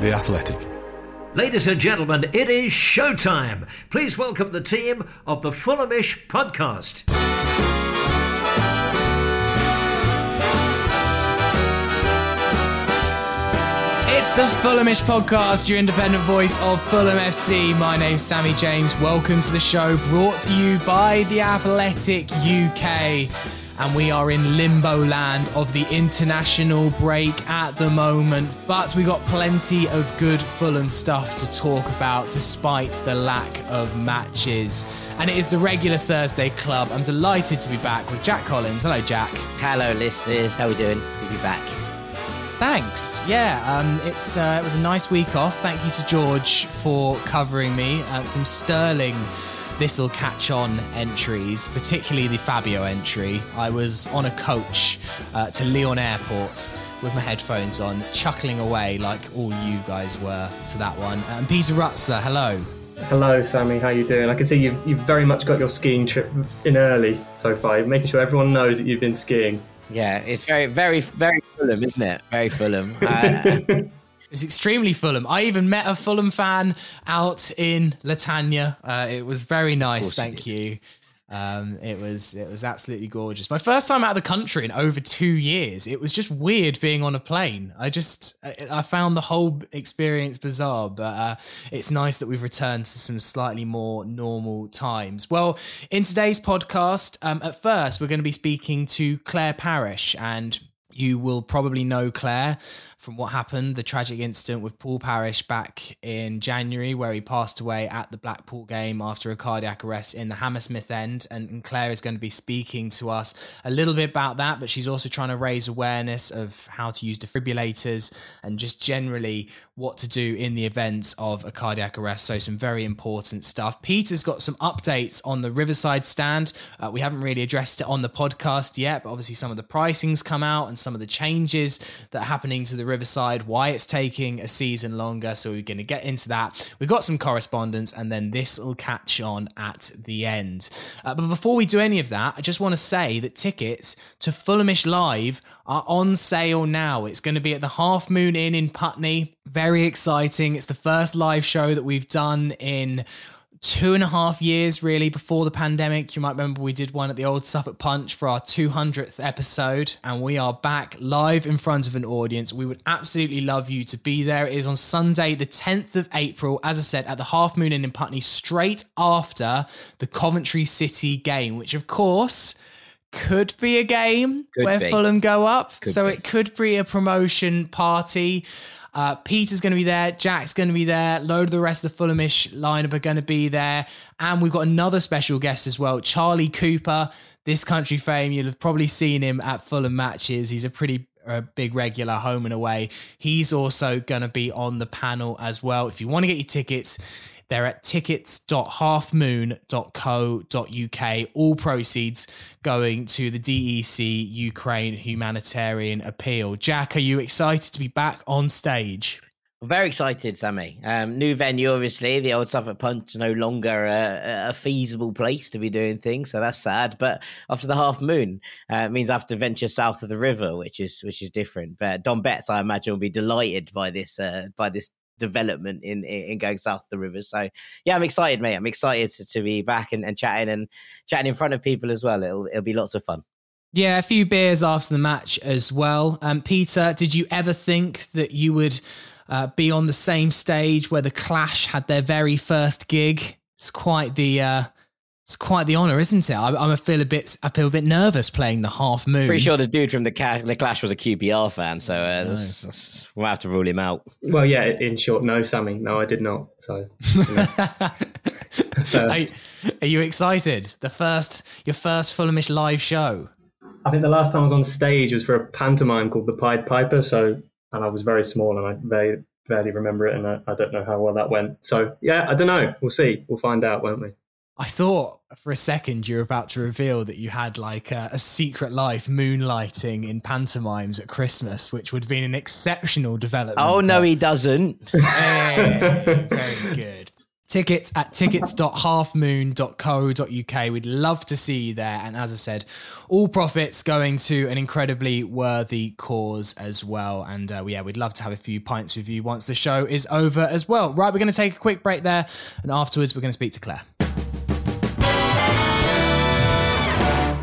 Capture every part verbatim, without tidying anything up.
The Athletic. Ladies and gentlemen, it is showtime. Please welcome the team of the Fulhamish Podcast. It's the Fulhamish Podcast, your independent voice of Fulham F C. My name's Sammy James. Welcome to the show, brought to you by The Athletic U K. And we are in limbo land of the international break at the moment. But we got plenty of good Fulham stuff to talk about despite the lack of matches. And it is the regular Thursday club. I'm delighted to be back with Jack Collins. Hello, Jack. Hello, listeners. How are we doing? It's good to be back. Thanks. Yeah, um, it's uh, it was a nice week off. Thank you to George for covering me. Uh, some sterling this'll catch on entries, particularly the Fabio entry. I was on a coach uh, to Lyon Airport with my headphones on, chuckling away like all you guys were to that one. And um, Peter Rutzler, hello. Hello, Sammy. How you doing? I can see you've, you've very much got your skiing trip in early so far. You're making sure everyone knows that you've been skiing. Yeah, it's very, very, very Fulham, isn't it? Very Fulham. Uh, It's extremely Fulham. I even met a Fulham fan out in Latania. Uh, it was very nice. Thank you. Um, it was it was absolutely gorgeous. My first time out of the country in over two years. It was just weird being on a plane. I just I found the whole experience bizarre, but uh, it's nice that we've returned to some slightly more normal times. Well, in today's podcast, um, at first, we're going to be speaking to Claire Parrish, and you will probably know Claire from what happened, the tragic incident with Paul Parrish back in January, where he passed away at the Blackpool game after a cardiac arrest in the Hammersmith End. And, and Claire is going to be speaking to us a little bit about that, but she's also trying to raise awareness of how to use defibrillators and just generally what to do in the event of a cardiac arrest. So some very important stuff. Peter's got some updates on the Riverside Stand. Uh, we haven't really addressed it on the podcast yet, but obviously some of the pricing's come out and some of the changes that are happening to the Riverside, why it's taking a season longer. So we're going to get into that. We've got some correspondence, and then this will catch on at the end. Uh, but before we do any of that, I just want to say that tickets to Fulhamish Live are on sale now. It's going to be at the Half Moon Inn in Putney. Very exciting. It's the first live show that we've done in two and a half years, really, before the pandemic. You might remember we did one at the old Suffolk Punch for our two hundredth episode, and we are back live in front of an audience. We would absolutely love you to be there. It is on Sunday, the tenth of April, as I said, at the Half Moon Inn in Putney, straight after the Coventry City game, which, of course, could be a game could where be. Fulham go up. Could so be. It could be a promotion party. Uh, Peter's going to be there, Jack's going to be there, load of the rest of the Fulhamish lineup are going to be there, and we've got another special guest as well, Charlie Cooper, this country fame. You'll have probably seen him at Fulham matches. He's a pretty a big regular home and away. He's also going to be on the panel as well. If you want to get your tickets, they're at tickets dot half moon dot co dot uk. All proceeds going to the D E C Ukraine Humanitarian Appeal. Jack, are you excited to be back on stage? Very excited, Sammy. Um, new venue, obviously. The old Suffolk Punch no longer a, a feasible place to be doing things, so that's sad. But after the Half Moon, uh, it means I have to venture south of the river, which is which is different. But Don Betts, I imagine, will be delighted by this uh, by this development in in going south of the river. So yeah, I'm excited, mate. I'm excited to, to be back and, and chatting and chatting in front of people as well. It'll it'll be lots of fun. Yeah, a few beers after the match as well. Um, Peter, did you ever think that you would Uh, be on the same stage where the Clash had their very first gig? It's quite the uh, it's quite the honour, isn't it? I, I'm a feel a bit I feel a bit nervous playing the Half Moon. Pretty sure the dude from the, Ca- the Clash was a Q P R fan, so uh, no. that's, that's, we'll have to rule him out. Well, yeah. In short, no, Sammy, no, I did not. So, you know. are, you, are you excited? The first your first Fulhamish live show. I think the last time I was on stage was for a pantomime called The Pied Piper. So. And I was very small and I very barely remember it. And I, I don't know how well that went. So, yeah, I don't know. We'll see. We'll find out, won't we? I thought for a second you were about to reveal that you had like a, a secret life moonlighting in pantomimes at Christmas, which would have been an exceptional development. Oh, no, but he doesn't. Hey, very good. Tickets at tickets dot half moon dot co dot uk. We'd love to see you there. And as I said, all profits going to an incredibly worthy cause as well. And uh, yeah, we'd love to have a few pints with you once the show is over as well. Right, we're going to take a quick break there. And afterwards, we're going to speak to Claire.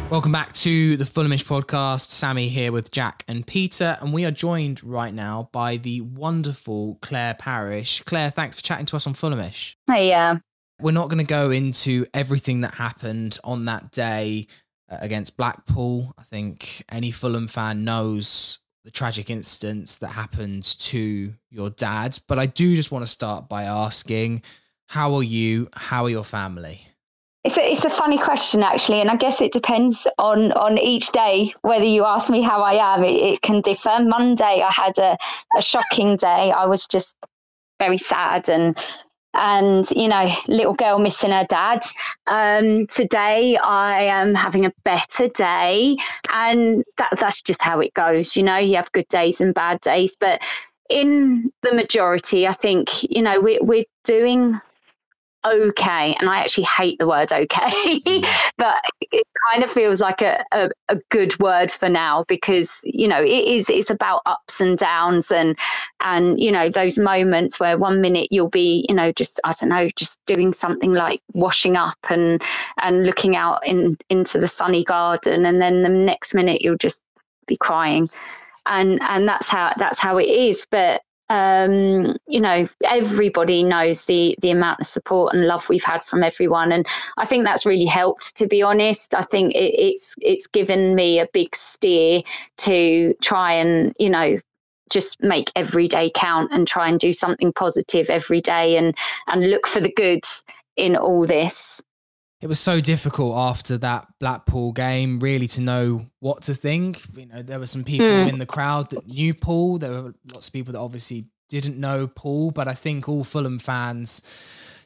Welcome back to the Fulhamish Podcast. Sammy here with Jack and Peter, and we are joined right now by the wonderful Claire Parrish. Claire, thanks for chatting to us on Fulhamish. Hey, yeah. We're not going to go into everything that happened on that day against Blackpool. I think any Fulham fan knows the tragic incidents that happened to your dad, but I do just want to start by asking, how are you? How are your family? It's a, it's a funny question, actually, and I guess it depends on, on each day, whether you ask me how I am, it, it can differ. Monday, I had a, a shocking day. I was just very sad and, and you know, little girl missing her dad. Um, today, I am having a better day, and that that's just how it goes. You know, you have good days and bad days, but in the majority, I think, you know, we, we're doing okay, and I actually hate the word okay, but it kind of feels like a, a, a good word for now, because you know it is it's about ups and downs and and you know those moments where one minute you'll be you know just I don't know just doing something like washing up and and looking out in into the sunny garden, and then the next minute you'll just be crying, and and that's how that's how it is. But Um, you know, everybody knows the the amount of support and love we've had from everyone, and I think that's really helped. To be honest, I think it, it's it's given me a big steer to try and you know just make every day count and try and do something positive every day and and look for the goods in all this. It was so difficult after that Blackpool game, really, to know what to think. You know, there were some people mm. in the crowd that knew Paul. There were lots of people that obviously didn't know Paul, but I think all Fulham fans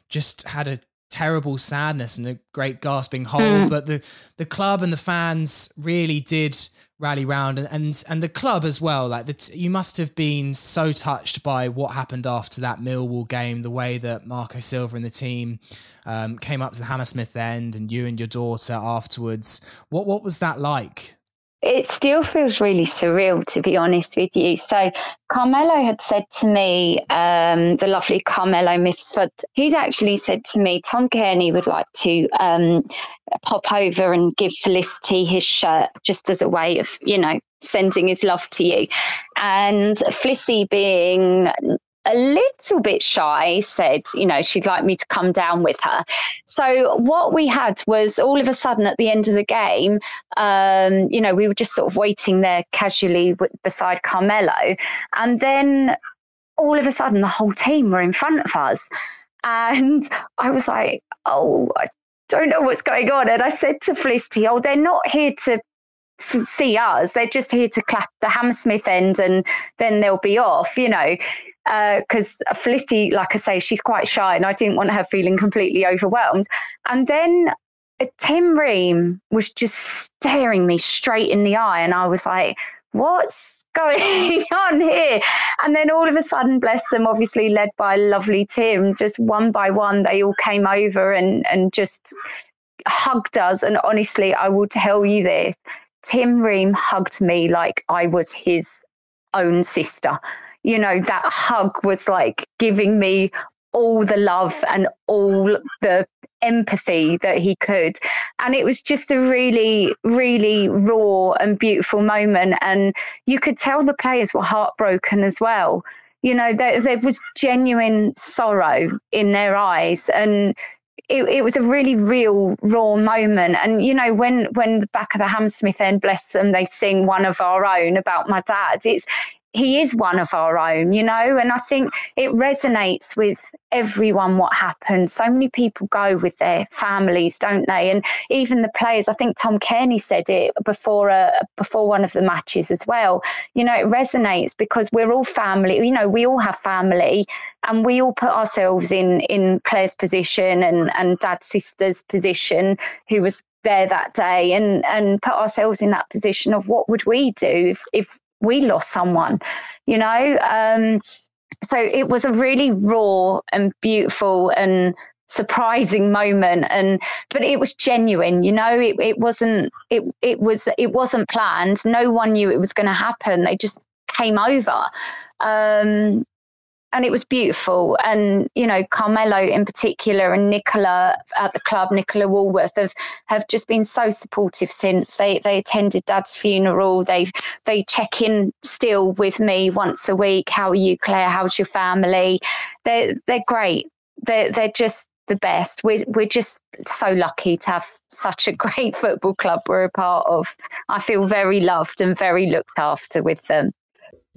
just had a terrible sadness and a great gasping hole. Mm. But the, the club and the fans really did rally round, and, and, and the club as well. Like the t- you must have been so touched by what happened after that Millwall game, the way that Marco Silva and the team Um, came up to the Hammersmith End, and you and your daughter afterwards. What what was that like? It still feels really surreal, to be honest with you. So Carmelo had said to me, um, the lovely Carmelo Mifsud, he'd actually said to me, Tom Kearney would like to um, pop over and give Felicity his shirt just as a way of, you know, sending his love to you. And Felicity, being a little bit shy, said, you know, she'd like me to come down with her. So what we had was, all of a sudden at the end of the game, um, you know, we were just sort of waiting there casually w- beside Carmelo. And then all of a sudden the whole team were in front of us. And I was like, oh, I don't know what's going on. And I said to Felicity, oh, they're not here to see us. They're just here to clap the Hammersmith End and then they'll be off, you know. Because uh, Felicity, like I say, she's quite shy, and I didn't want her feeling completely overwhelmed. And then uh, Tim Ream was just staring me straight in the eye, and I was like, what's going on here? And then all of a sudden, bless them, obviously led by lovely Tim, just one by one, they all came over and, and just hugged us. And honestly, I will tell you this, Tim Ream hugged me like I was his own sister. You know, that hug was like giving me all the love and all the empathy that he could. And it was just a really, really raw and beautiful moment. And you could tell the players were heartbroken as well. You know, there, there was genuine sorrow in their eyes. And It, it was a really real, raw moment. And, you know, when, when the back of the Hammersmith End, bless them, they sing One of Our Own about my dad, it's he is one of our own, you know. And I think it resonates with everyone what happened. So many people go with their families, don't they? And even the players, I think Tom Kearney said it before uh, before one of the matches as well. You know, it resonates because we're all family. You know, we all have family, and we all put ourselves in in Claire's position and and Dad's sister's position, who was there that day, and and put ourselves in that position of what would we do if if we lost someone, you know. Um, so it was a really raw and beautiful and surprising moment, and but it was genuine, you know. It it wasn't it it was it wasn't planned. No one knew it was going to happen. They just came over, um, and it was beautiful. And you know, Carmelo in particular and Nicola at the club, Nicola Woolworth, have have just been so supportive since. They they attended Dad's funeral. They they check in still with me once a week. How are you, Claire? How's your family? They they're great. They they're just the best. We're we're just so lucky to have such a great football club we're a part of. I feel very loved and very looked after with them.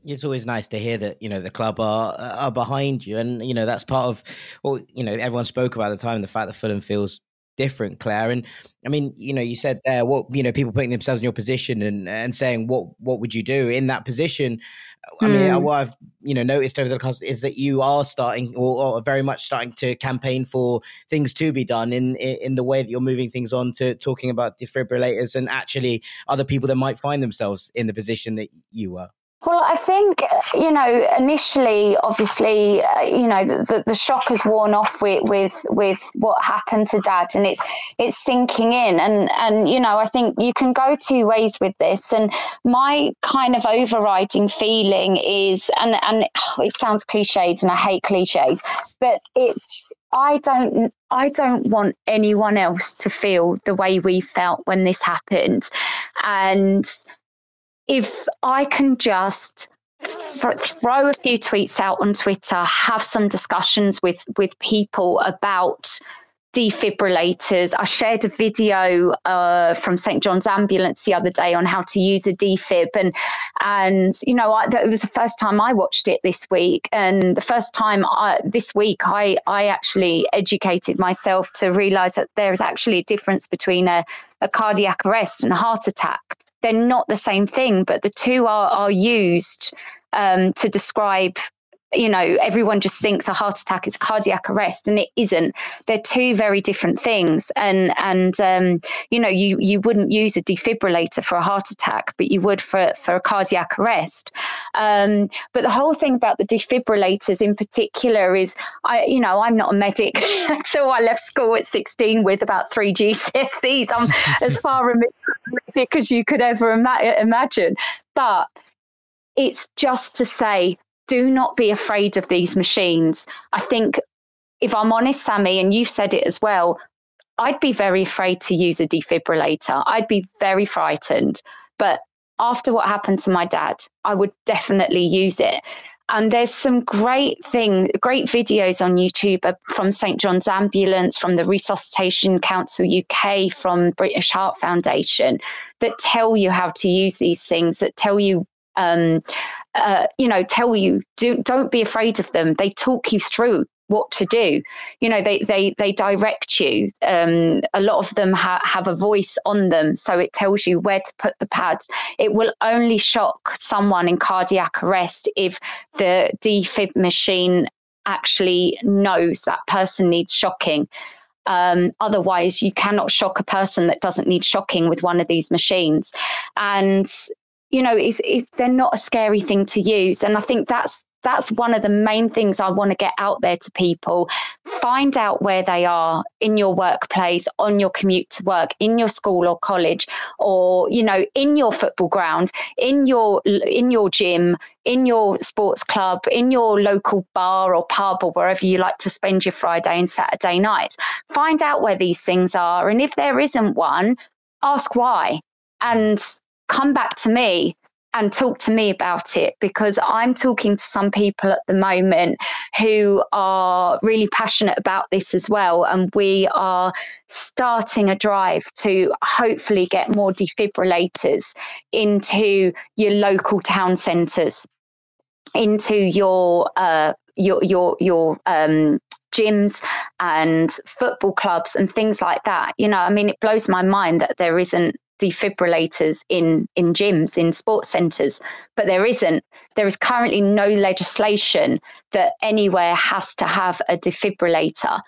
It's always nice to hear that, you know, the club are are behind you, and you know that's part of, well, you know, everyone spoke about at the time the fact that Fulham feels different, Claire. And I mean, you know, you said there, what, you know, people putting themselves in your position and and saying what what would you do in that position. I mean, mm. what I've, you know, noticed over the course is that you are starting or, or very much starting to campaign for things to be done in, in in the way that you're moving things on to talking about defibrillators and actually other people that might find themselves in the position that you were. Well, I think, you know, initially, obviously, uh, you know, the, the shock has worn off with, with with what happened to Dad, and it's it's sinking in. And, and, you know, I think you can go two ways with this. And my kind of overriding feeling is, and, and oh, it sounds cliched and I hate cliches, but it's, I don't I don't want anyone else to feel the way we felt when this happened. And if I can just throw a few tweets out on Twitter, have some discussions with, with people about defibrillators. I shared a video uh, from Saint John's Ambulance the other day on how to use a defib. And, and you know, I, it was the first time I watched it this week. And the first time I, this week, I, I actually educated myself to realise that there is actually a difference between a, a cardiac arrest and a heart attack. They're not the same thing, but the two are, are used um, to describe, you know, everyone just thinks a heart attack is cardiac arrest, and it isn't. They're two very different things. And, and um, you know, you, you wouldn't use a defibrillator for a heart attack, but you would for, for a cardiac arrest. Um, but the whole thing about the defibrillators in particular is, I, you know, I'm not a medic. So I left school at sixteen with about three G C S Es. I'm as far removed from a medic as you could ever ima- imagine. But it's just to say, do not be afraid of these machines. I think, if I'm honest, Sammy, and you've said it as well, I'd be very afraid to use a defibrillator. I'd be very frightened. But after what happened to my dad, I would definitely use it. And there's some great thing, great videos on YouTube from Saint John's Ambulance, from the Resuscitation Council U K, from British Heart Foundation, that tell you how to use these things, that tell you Um, uh, you know, tell you, do, don't be afraid of them. They talk you through what to do. You know, they they they direct you. Um, a lot of them ha- have a voice on them, so it tells you where to put the pads. It will only shock someone in cardiac arrest if the defib machine actually knows that person needs shocking. Um, otherwise, you cannot shock a person that doesn't need shocking with one of these machines. And you know, it's, it, they're not a scary thing to use. And I think that's that's one of the main things I want to get out there to people. Find out where they are in your workplace, on your commute to work, in your school or college, or, you know, in your football ground, in your in your gym, in your sports club, in your local bar or pub or wherever you like to spend your Friday and Saturday nights. Find out where these things are. And if there isn't one, ask why. And come back to me and talk to me about it, because I'm talking to some people at the moment who are really passionate about this as well. And we are starting a drive to hopefully get more defibrillators into your local town centres, into your, uh, your, your, your, um, gyms and football clubs and things like that. You know, I mean, it blows my mind that there isn't defibrillators in in gyms, in sports centres, but there isn't. There is currently no legislation that anywhere has to have a defibrillator.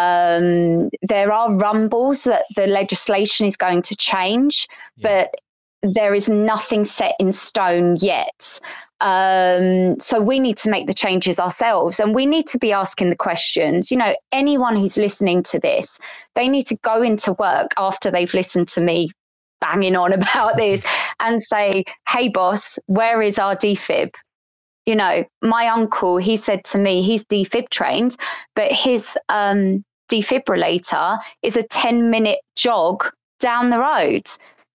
Um, there are rumbles that the legislation is going to change, yeah. but there is nothing set in stone yet. Um, so we need to make the changes ourselves, and we need to be asking the questions. You know, anyone who's listening to this, they need to go into work after they've listened to me banging on about this and say, hey, boss, where is our D Fib? You know, my uncle, he said to me, he's D Fib trained, but his um, defibrillator is a ten minute jog down the road.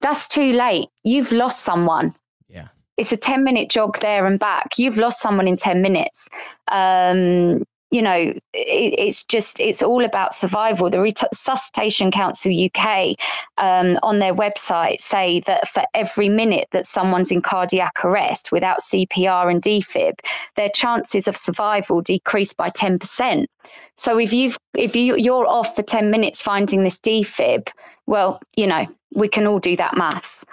That's too late. You've lost someone. Yeah. It's a ten minute jog there and back. You've lost someone in ten minutes. Um, you know, it, it's just, it's all about survival. The Resuscitation Council U K um, on their website say that for every minute that someone's in cardiac arrest without C P R and D Fib, their chances of survival decrease by ten percent. So if you've, if you, you're off for ten minutes finding this D Fib, well, you know, we can all do that maths.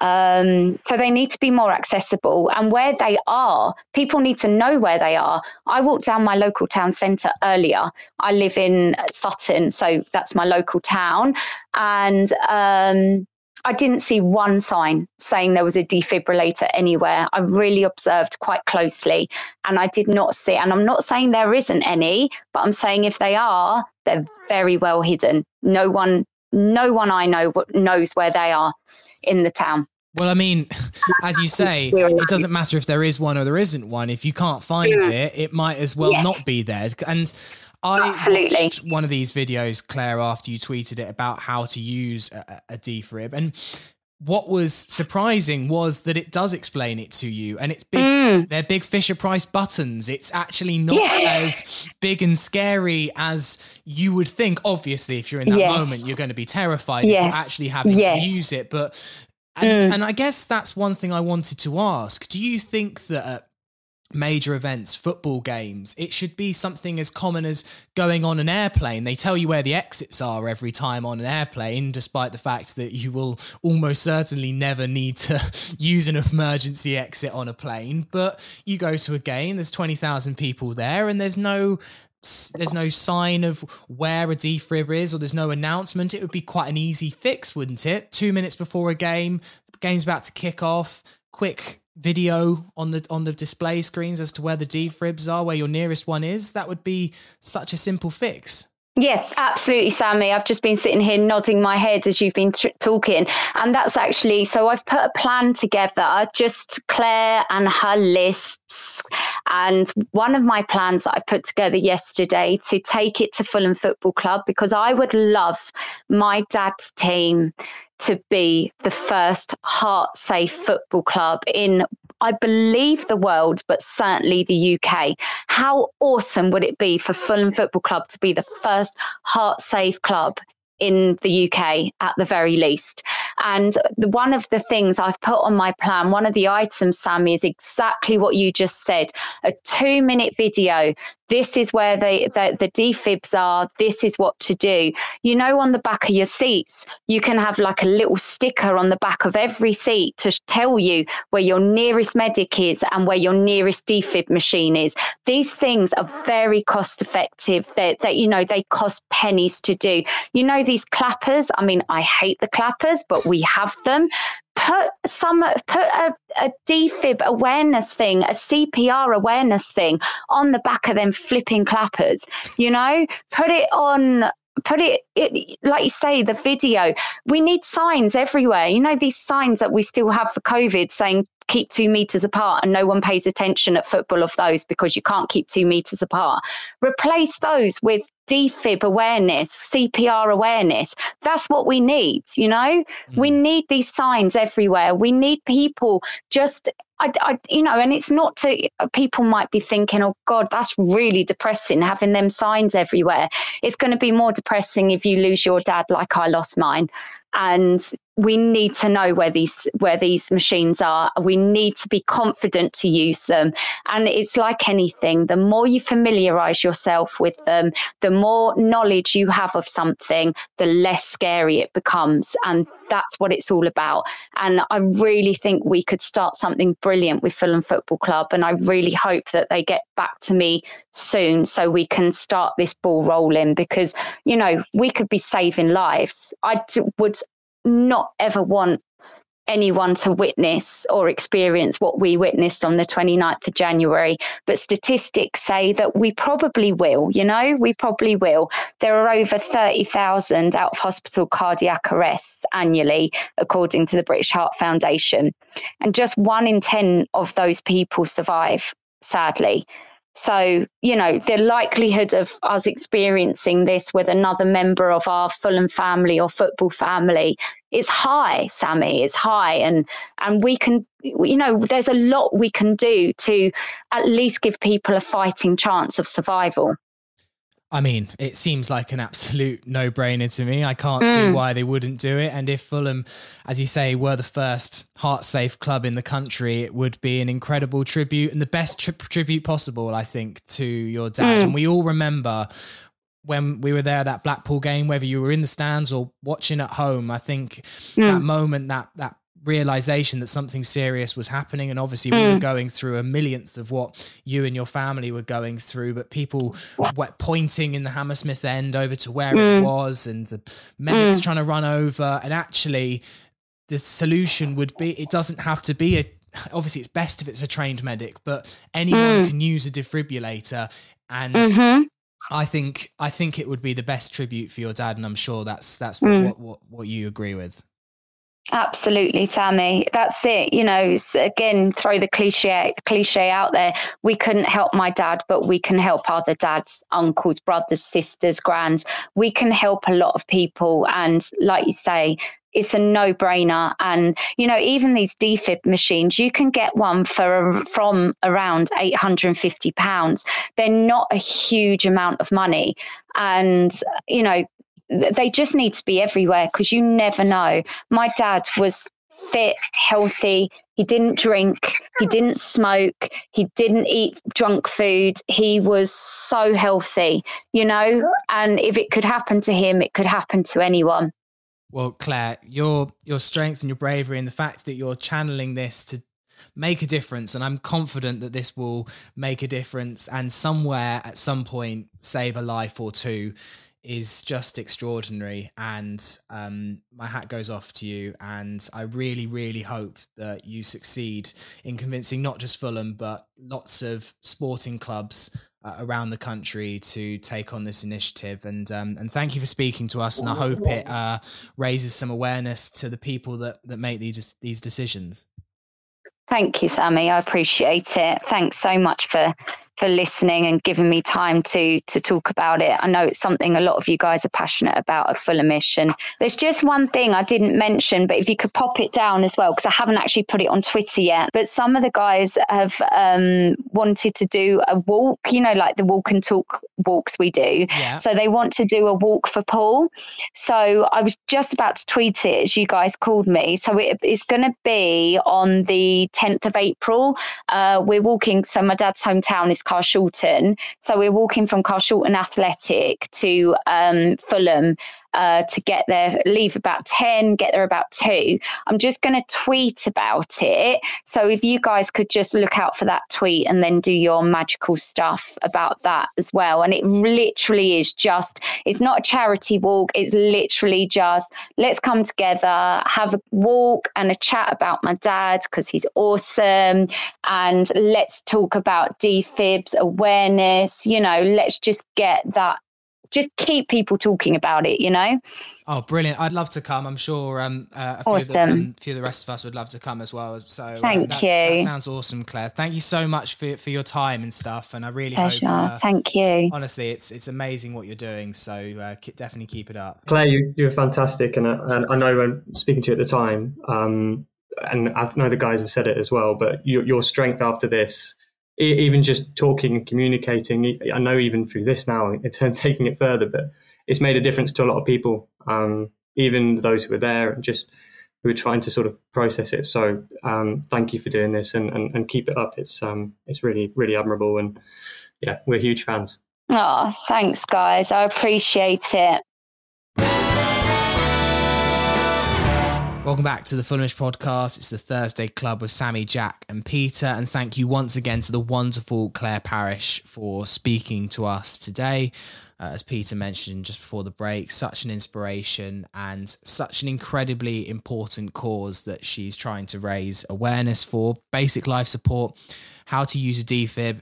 Um, so they need to be more accessible, and where they are, people need to know where they are. I walked down my local town centre earlier. I live in Sutton, so that's my local town. And um, I didn't see one sign saying there was a defibrillator anywhere. I really observed quite closely, and I did not see, and I'm not saying there isn't any, but I'm saying if they are, they're very well hidden. No one, no one I know knows where they are in the town. Well, I mean, as you say, it doesn't matter if there is one or there isn't one. If you can't find yeah. it, it might as well yes. not be there. And I Absolutely. watched one of these videos, Claire, after you tweeted it about how to use a, a defib. And what was surprising was that it does explain it to you, and it's big. Mm. They're big Fisher-Price buttons. It's actually not yeah. as big and scary as you would think. Obviously, if you're in that yes. moment, you're going to be terrified yes. if you're actually having yes. to use it. But and, mm. and I guess that's one thing I wanted to ask. Do you think that at major events, football games, it should be something as common as going on an airplane? They tell you where the exits are every time on an airplane, despite the fact that you will almost certainly never need to use an emergency exit on a plane. But you go to a game, there's twenty thousand people there, and there's no there's no sign of where a defib is, or there's no announcement. It would be quite an easy fix, wouldn't it? Two minutes before a game, the game's about to kick off, quick video on the on the display screens as to where the defibs are, where your nearest one is. That would be such a simple fix. Yeah, absolutely, Sammy. I've just been sitting here nodding my head as you've been t- talking. And that's actually, so I've put a plan together, just Claire and her lists. And one of my plans that I put together yesterday to take it to Fulham Football Club, because I would love my dad's team to be the first heart safe football club in, I believe, the world, but certainly the U K. How awesome would it be for Fulham Football Club to be the first heart safe club in the U K at the very least? And the, one of the things I've put on my plan, one of the items, Sammy, is exactly what you just said. A two minute video. This is where they, the, the defibs are. This is what to do. You know, on the back of your seats, you can have like a little sticker on the back of every seat to tell you where your nearest medic is and where your nearest defib machine is. These things are very cost effective. That, you know, they cost pennies to do. You know, these clappers, I mean, I hate the clappers, but we have them. Put some, put a, a defib awareness thing, a C P R awareness thing on the back of them flipping clappers. You know, put it on, put it, it, like you say, the video. We need signs everywhere. You know, these signs that we still have for COVID saying keep two meters apart, and no one pays attention at football of those because you can't keep two meters apart. Replace those with defib awareness, C P R awareness. That's what we need. You know, mm. we need these signs everywhere. We need people just, I, I, you know, and it's not to, people might be thinking, oh God, that's really depressing having them signs everywhere. It's going to be more depressing if you lose your dad, like I lost mine. And we need to know where these where these machines are. We need to be confident to use them. And it's like anything, the more you familiarise yourself with them, the more knowledge you have of something, the less scary it becomes. And that's what it's all about. And I really think we could start something brilliant with Fulham Football Club. And I really hope that they get back to me soon so we can start this ball rolling, because, you know, we could be saving lives. I would not ever want anyone to witness or experience what we witnessed on the twenty-ninth of January. But statistics say that we probably will, you know, we probably will. There are over thirty thousand out of hospital cardiac arrests annually, according to the British Heart Foundation. And just one in ten of those people survive, sadly. So, you know, the likelihood of us experiencing this with another member of our Fulham family or football family is high, Sammy, it's high. And and we can, you know, there's a lot we can do to at least give people a fighting chance of survival. I mean, it seems like an absolute no-brainer to me. I can't mm. see why they wouldn't do it. And if Fulham, as you say, were the first heart-safe club in the country, it would be an incredible tribute and the best tri- tribute possible, I think, to your dad. Mm. And we all remember when we were there, that Blackpool game, whether you were in the stands or watching at home, I think mm. that moment, that that realization that something serious was happening. And obviously we mm. were going through a millionth of what you and your family were going through, but people were pointing in the Hammersmith End over to where mm. it was, and the medics mm. trying to run over. And actually the solution would be, it doesn't have to be a, obviously it's best if it's a trained medic, but anyone mm. can use a defibrillator. And mm-hmm. I think, I think it would be the best tribute for your dad. And I'm sure that's, that's mm. what, what, what you agree with. Absolutely, Sammy. That's it. You know, again, throw the cliche cliche out there. We couldn't help my dad, but we can help other dads, uncles, brothers, sisters, grands. We can help a lot of people. And like you say, it's a no-brainer. And, you know, even these defib machines, you can get one for from around eight hundred fifty pounds. They're not a huge amount of money. And, you know, they just need to be everywhere, because you never know. My dad was fit, healthy. He didn't drink. He didn't smoke. He didn't eat drunk food. He was so healthy, you know, and if it could happen to him, it could happen to anyone. Well, Claire, your your strength and your bravery and the fact that you're channeling this to make a difference, and I'm confident that this will make a difference and somewhere at some point save a life or two, is just extraordinary. And um, my hat goes off to you. And I really, really hope that you succeed in convincing not just Fulham, but lots of sporting clubs uh, around the country to take on this initiative. And um, and thank you for speaking to us. And I hope it uh, raises some awareness to the people that, that make these these decisions. Thank you, Sammy. I appreciate it. Thanks so much for for listening and giving me time to to talk about it. I know it's something a lot of you guys are passionate about at Fulhamish. And there's just one thing I didn't mention, but if you could pop it down as well, because I haven't actually put it on Twitter yet. But some of the guys have um, wanted to do a walk, you know, like the walk and talk walks we do. Yeah. So they want to do a walk for Paul. So I was just about to tweet it as you guys called me. So it, it's going to be on the tenth of April. Uh, we're walking. So my dad's hometown is Carshalton. So we're walking from Carshalton Athletic to um, Fulham uh, to get there, leave about ten, get there about two. I'm just going to tweet about it. So if you guys could just look out for that tweet and then do your magical stuff about that as well. And it literally is just, it's not a charity walk. It's literally just, let's come together, have a walk and a chat about my dad, because he's awesome. And let's talk about defibs, awareness, you know, let's just get that, just keep people talking about it, you know? Oh, brilliant. I'd love to come. I'm sure um, uh, a, few awesome. the, um, a few of the rest of us would love to come as well. So thank uh, you. That sounds awesome, Claire. Thank you so much for for your time and stuff. And I really Pleasure. hope... Uh, thank you. Honestly, it's it's amazing what you're doing. So uh, definitely keep it up. Claire, you, you're fantastic. And I, and I know when speaking to you at the time, um, and I know the guys have said it as well, but your, your strength after this, even just talking and communicating, I know even through this now, in terms of taking it further, but it's made a difference to a lot of people, um, even those who were there and just who were trying to sort of process it. So um, thank you for doing this and, and, and keep it up. It's um, it's really, really admirable. And yeah, we're huge fans. Oh, thanks, guys. I appreciate it. Welcome back to the Fulhamish Podcast. It's the Thursday Club with Sammy, Jack and Peter. And thank you once again to the wonderful Claire Parrish for speaking to us today. Uh, as Peter mentioned just before the break, such an inspiration and such an incredibly important cause that she's trying to raise awareness for. Basic life support, how to use a defib.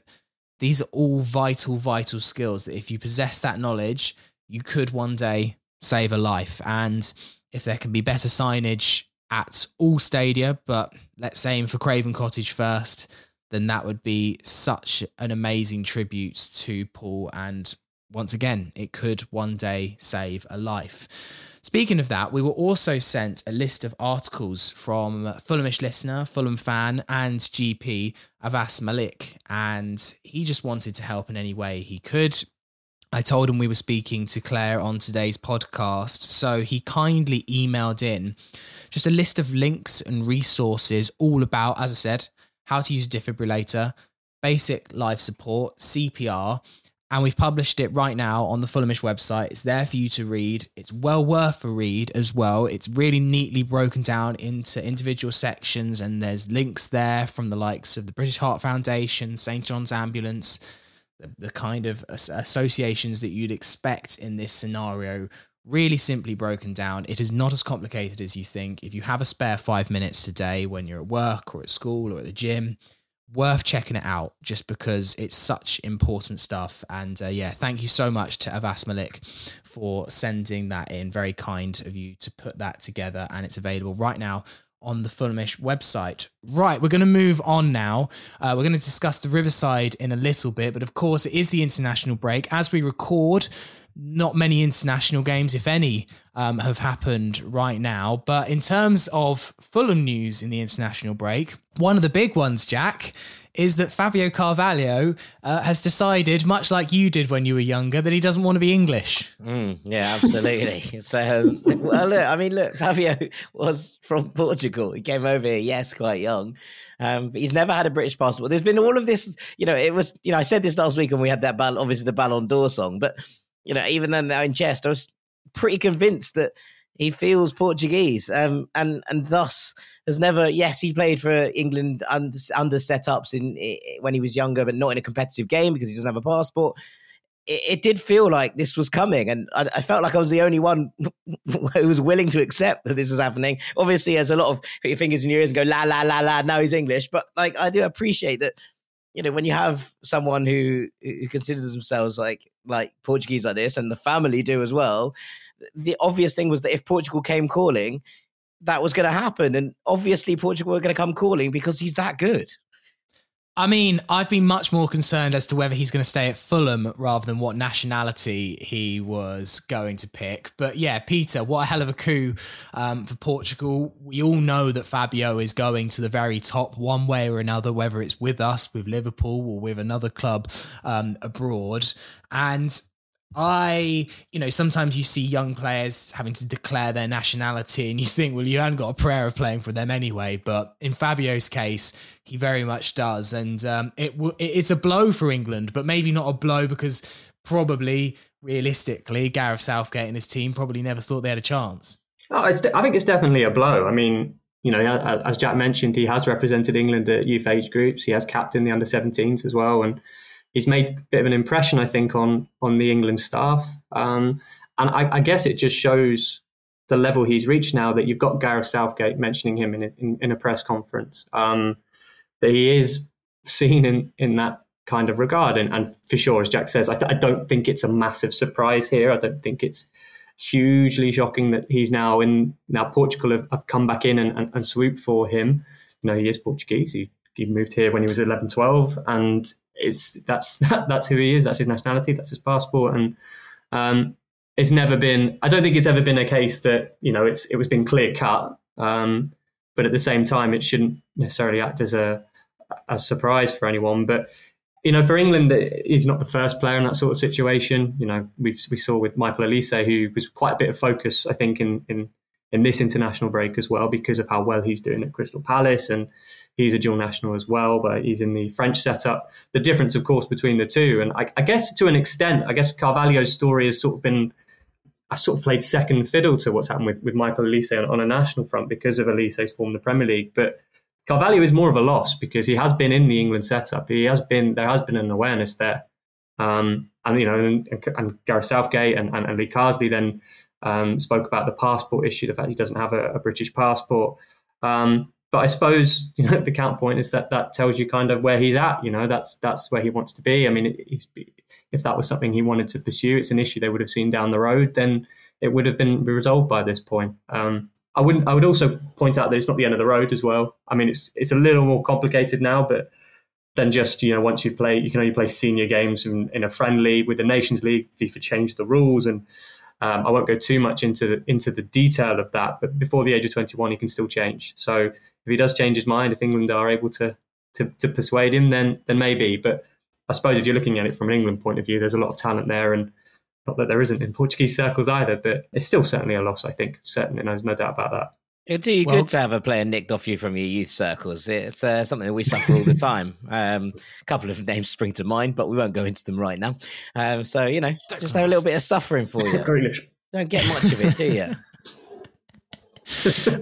These are all vital, vital skills that if you possess that knowledge, you could one day save a life. And if there can be better signage at all stadia, but let's aim for Craven Cottage first, then that would be such an amazing tribute to Paul. And once again, it could one day save a life. Speaking of that, we were also sent a list of articles from Fulhamish listener, Fulham fan and G P Avas Malik, and he just wanted to help in any way he could. I told him we were speaking to Claire on today's podcast, so he kindly emailed in just a list of links and resources all about, as I said, how to use a defibrillator, basic life support, C P R, and we've published it right now on the Fulhamish website. It's there for you to read. It's well worth a read as well. It's really neatly broken down into individual sections, and there's links there from the likes of the British Heart Foundation, Saint John's Ambulance, the kind of associations that you'd expect in this scenario, really simply broken down. It is not as complicated as you think. If you have a spare five minutes today when you're at work or at school or at the gym, worth checking it out just because it's such important stuff. And uh, yeah, thank you so much to Avas Malik for sending that in. Very kind of you to put that together, and it's available right now on the Fulhamish website. Right, we're going to move on now. Uh, we're going to discuss the Riverside in a little bit, but of course it is the international break. As we record, not many international games, if any, um, have happened right now. But in terms of Fulham news in the international break, one of the big ones, Jack, is that Fabio Carvalho uh, has decided, much like you did when you were younger, that he doesn't want to be English. Mm, yeah, absolutely. so, well, look, I mean, look, Fabio was from Portugal. He came over here, yes, quite young. Um, but he's never had a British passport. There's been all of this, you know, it was, you know, I said this last week when we had that, ball, obviously the Ballon d'Or song, but, you know, even then, in jest, I was pretty convinced that he feels Portuguese, um, and and thus has never. Yes, he played for England under, under setups in, in when he was younger, but not in a competitive game because he doesn't have a passport. It, it did feel like this was coming, and I, I felt like I was the only one who was willing to accept that this was happening. Obviously, there's a lot of put your fingers in your ears and go la la la la. Now he's English, but like I do appreciate that. You know, when you have someone who who considers themselves like like Portuguese like this, and the family do as well, the obvious thing was that if Portugal came calling, that was going to happen. And obviously Portugal were going to come calling because he's that good. I mean, I've been much more concerned as to whether he's going to stay at Fulham rather than what nationality he was going to pick. But yeah, Peter, what a hell of a coup um, for Portugal. We all know that Fabio is going to the very top one way or another, whether it's with us, with Liverpool or with another club um, abroad. And I, you know, sometimes you see young players having to declare their nationality and you think, well, you haven't got a prayer of playing for them anyway. But in Fabio's case, he very much does. And um, it w- it's a blow for England, but maybe not a blow because probably realistically, Gareth Southgate and his team probably never thought they had a chance. Oh, it's de- I think it's definitely a blow. I mean, you know, as Jack mentioned, he has represented England at youth age groups. He has captained the under seventeens as well. And he's made a bit of an impression, I think, on on the England staff. Um, and I, I guess it just shows the level he's reached now that you've got Gareth Southgate mentioning him in a, in, in a press conference, um, that he is seen in, in that kind of regard. And, and for sure, as Jack says, I, th- I don't think it's a massive surprise here. I don't think it's hugely shocking that he's now in, now Portugal have, have come back in and, and, and swooped for him. You know, he is Portuguese. He, he moved here when he was eleven, twelve and It's that's that, that's who he is. That's his nationality. That's his passport. And um, it's never been. I don't think it's ever been a case that you know it's it was been clear cut. Um, but at the same time, it shouldn't necessarily act as a a surprise for anyone. But you know, for England, he's not the first player in that sort of situation. You know, we we saw with Michael Olise, who was quite a bit of focus, I think, in in. in this international break as well, because of how well he's doing at Crystal Palace, and he's a dual national as well, but he's in the French setup. The difference, of course, between the two, and I, I guess to an extent, I guess Carvalho's story has sort of been I sort of played second fiddle to what's happened with, with Michael Olise on, on a national front because of Olise's form in the Premier League. But Carvalho is more of a loss because he has been in the England setup. He has been, there has been an awareness there. Um, and, you know, and, and Gareth Southgate and, and, and Lee Carsley then um, spoke about the passport issue, the fact he doesn't have a, a British passport. Um, but I suppose, you know, the counterpoint is that that tells you kind of where he's at. You know, that's that's where he wants to be. I mean, he's, if that was something he wanted to pursue, it's an issue they would have seen down the road, then it would have been resolved by this point. Um, I wouldn't. I would also point out that it's not the end of the road as well. I mean, it's it's a little more complicated now, but then just, you know, once you play, you can only play senior games in, in a friendly with the Nations League. FIFA changed the rules, and um, I won't go too much into the, into the detail of that. But before the age of twenty-one, he can still change. So if he does change his mind, if England are able to to, to persuade him, then then maybe. But I suppose if you're looking at it from an England point of view, there's a lot of talent there, and not that there isn't in Portuguese circles either, but it's still certainly a loss, I think. Certainly, and there's no doubt about that. It'd do you well, good to have a player nicked off you from your youth circles. It's uh, something that we suffer all the time. Um, a couple of names spring to mind, but we won't go into them right now. Um, so, you know, Don't just have a little bit of suffering for you. Greenish. Don't get much of it, do you?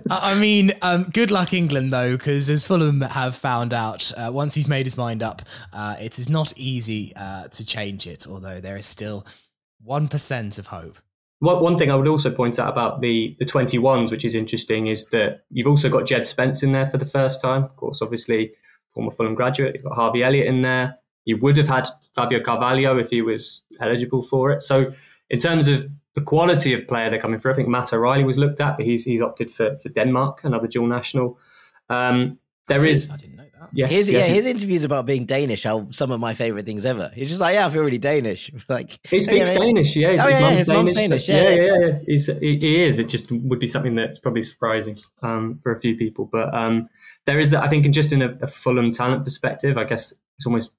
I mean, um, good luck England though, because as Fulham have found out, uh, once he's made his mind up, uh, it is not easy uh, to change it, although there is still one percent of hope. Well, one thing I would also point out about the, the twenty-ones, which is interesting, is that you've also got Jed Spence in there for the first time. Of course, obviously, former Fulham graduate. You've got Harvey Elliott in there. You would have had Fabio Carvalho if he was eligible for it. So in terms of the quality of player they're coming for, I think Matt O'Reilly was looked at, but he's he's opted for, for Denmark, another dual national. Um, there is, I didn't know that. Yes, his, yes, yeah, his interviews about being Danish are some of my favourite things ever. He's just like, yeah, I feel really Danish. Like he speaks yeah, Danish, yeah. His, oh his yeah, mum's his mum's Danish. Danish yeah. yeah, yeah, yeah. He's, he, he is. It just would be something that's probably surprising um, for a few people, but um, there is that. I think just in a, a Fulham talent perspective, I guess it's almost.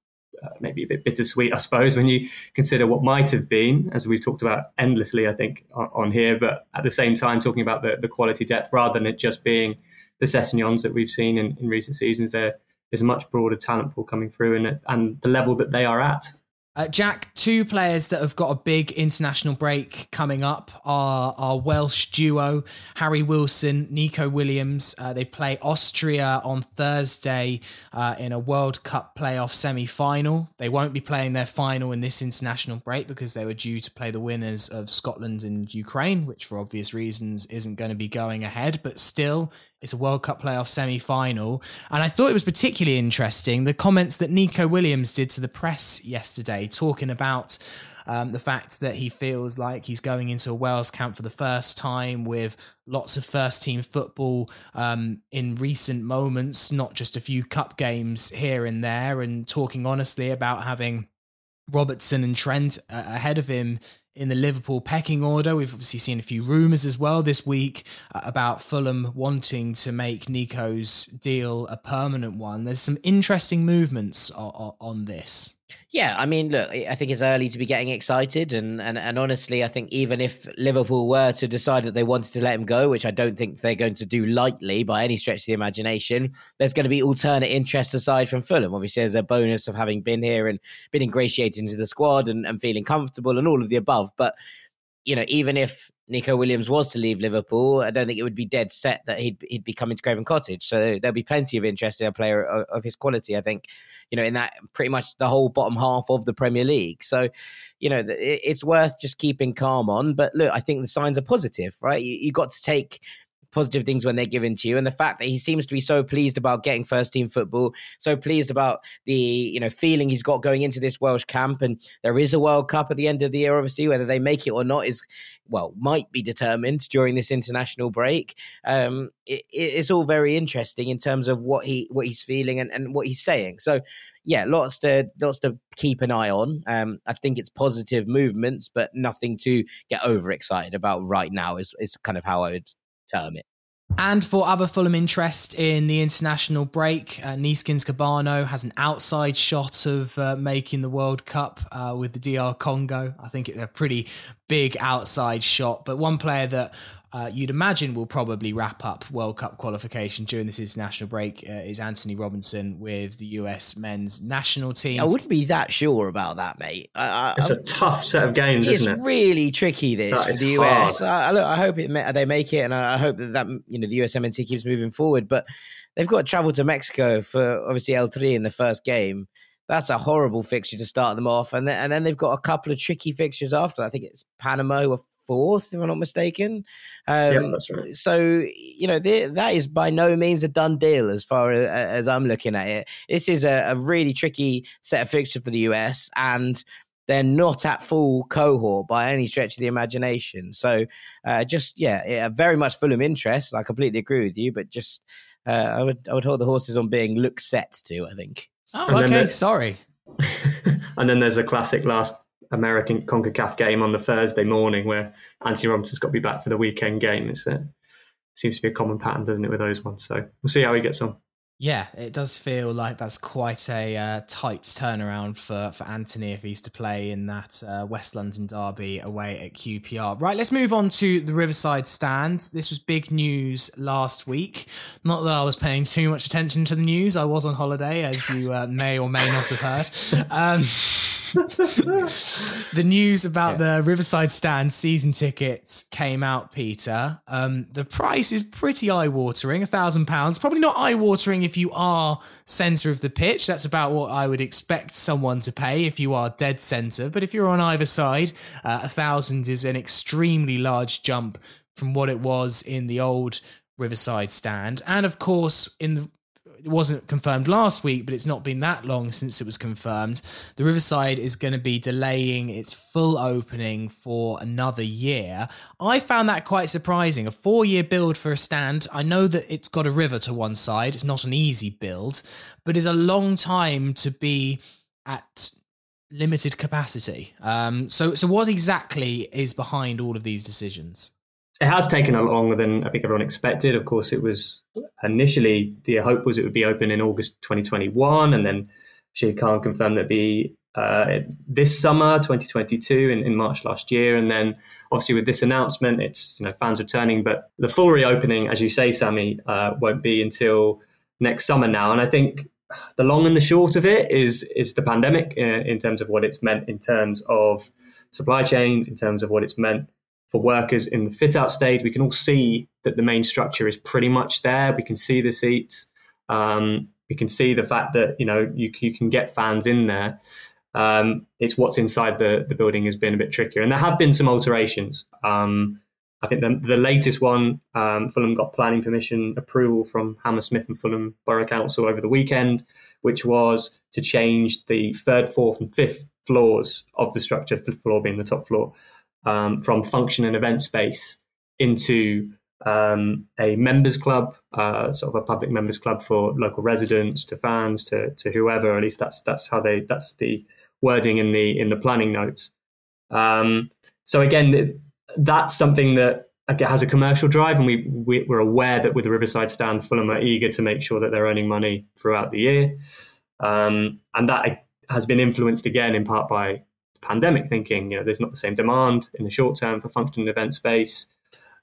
Uh, maybe a bit bittersweet, I suppose, when you consider what might have been, as we've talked about endlessly, I think, on, on here, but at the same time talking about the, the quality depth rather than it just being the Cessignons that we've seen in, in recent seasons. There is a much broader talent pool coming through and, and the level that they are at. Uh, Jack, two players that have got a big international break coming up are our Welsh duo, Harry Wilson, Nico Williams. Uh, they play Austria on Thursday uh, in a World Cup playoff semi-final. They won't be playing their final in this international break because they were due to play the winners of Scotland and Ukraine, which for obvious reasons isn't going to be going ahead, but still it's a World Cup playoff semi-final. And I thought it was particularly interesting, the comments that Nico Williams did to the press yesterday, talking about um, the fact that he feels like he's going into a Wales camp for the first time with lots of first team football um, in recent moments, not just a few cup games here and there, and talking honestly about having Robertson and Trent uh, ahead of him in the Liverpool pecking order. We've obviously seen a few rumours as well this week about Fulham wanting to make Nico's deal a permanent one. There's some interesting movements on, on this. Yeah, I mean, look, I think it's early to be getting excited. And, and and honestly, I think even if Liverpool were to decide that they wanted to let him go, which I don't think they're going to do lightly by any stretch of the imagination, there's going to be alternate interest aside from Fulham. Obviously, there's a bonus of having been here and been ingratiated into the squad and, and feeling comfortable and all of the above. But, you know, even if Nico Williams was to leave Liverpool, I don't think it would be dead set that he'd he'd be coming to Craven Cottage. So there'll be plenty of interest in a player of, of his quality, I think, you know, in that pretty much the whole bottom half of the Premier League. So, you know, it, it's worth just keeping calm on. But look, I think the signs are positive, right? You, you got to take positive things when they're given to you. And the fact that he seems to be so pleased about getting first team football, so pleased about the, you know, feeling he's got going into this Welsh camp. And there is a World Cup at the end of the year, obviously, whether they make it or not is, well, might be determined during this international break. Um, it, it's all very interesting in terms of what he what he's feeling and, and what he's saying. So, yeah, lots to lots to keep an eye on. Um, I think it's positive movements, but nothing to get overexcited about right now is, is kind of how I would term it. And for other Fulham interest in the international break, uh, Neeskens Cabano has an outside shot of uh, making the World Cup uh, with the D R Congo. I think it's a pretty big outside shot, but one player that uh, you'd imagine will probably wrap up World Cup qualification during this international break uh, is Anthony Robinson with the U S men's national team. I wouldn't be that sure about that, mate. I, I, it's I'm, a tough set of games, isn't it? It's really tricky, this, that for the U S. I, I, look, I hope it, they make it, and I hope that, that you know the U S M N T keeps moving forward, but they've got to travel to Mexico for, obviously, El Tri in the first game. That's a horrible fixture to start them off. And then, and then they've got a couple of tricky fixtures after that. I think it's Panama who are fourth, if I'm not mistaken. Um, yeah, that's right. So, you know, that is by no means a done deal as far as, as I'm looking at it. This is a, a really tricky set of fixtures for the U S, and they're not at full cohort by any stretch of the imagination. So uh, just, yeah, very much Fulham interest. I completely agree with you, but just uh, I would I would hold the horses on being look set to, I think. Oh, and okay, sorry. And then there's a classic last American CONCACAF game on the Thursday morning where Anthony Robinson's got to be back for the weekend game. It's a, it seems to be a common pattern, doesn't it, with those ones? So we'll see how he gets on. Yeah, it does feel like that's quite a uh, tight turnaround for, for Anthony if he's to play in that uh, West London derby away at Q P R. Right, let's move on to the Riverside Stand. This was big news last week. Not that I was paying too much attention to the news. I was on holiday, as you uh, may or may not have heard. Um, the news about yeah. the Riverside Stand season tickets came out, Peter. Um, the price is pretty eye-watering, one thousand pounds. Probably not eye-watering if you are centre of the pitch. That's about what I would expect someone to pay if you are dead centre. But if you're on either side, uh, one thousand is an extremely large jump from what it was in the old Riverside Stand. And of course, in the it wasn't confirmed last week, but it's not been that long since it was confirmed. The Riverside is going to be delaying its full opening for another year. I found that quite surprising. A four-year build for a stand. I know that it's got a river to one side. It's not an easy build, but it's a long time to be at limited capacity. Um, so, so what exactly is behind all of these decisions? It has taken a lot longer than I think everyone expected. Of course, it was initially, the hope was it would be open in August twenty twenty-one, and then Sheikh Khan confirmed that it'd be uh, this summer, twenty twenty-two, in, in March last year. And then obviously with this announcement, it's you know fans returning, but the full reopening, as you say, Sammy, uh, won't be until next summer now. And I think the long and the short of it is, is the pandemic in, in terms of what it's meant in terms of supply chains, in terms of what it's meant for workers in the fit-out stage. We can all see that the main structure is pretty much there. We can see the seats. Um, we can see the fact that you know you, you can get fans in there. Um, it's what's inside the, the building has been a bit trickier. And there have been some alterations. Um, I think the, the latest one, um, Fulham got planning permission approval from Hammersmith and Fulham Borough Council over the weekend, which was to change the third, fourth and fifth floors of the structure, fifth floor being the top floor, Um, from function and event space into um, a members club, uh, sort of a public members club for local residents, to fans, to to whoever. At least that's that's how they that's the wording in the in the planning notes. Um, so again, that's something that has a commercial drive, and we, we we're aware that with the Riverside Stand, Fulham are eager to make sure that they're earning money throughout the year, um, and that has been influenced again in part by pandemic thinking. You know, there's not the same demand in the short term for functioning event space.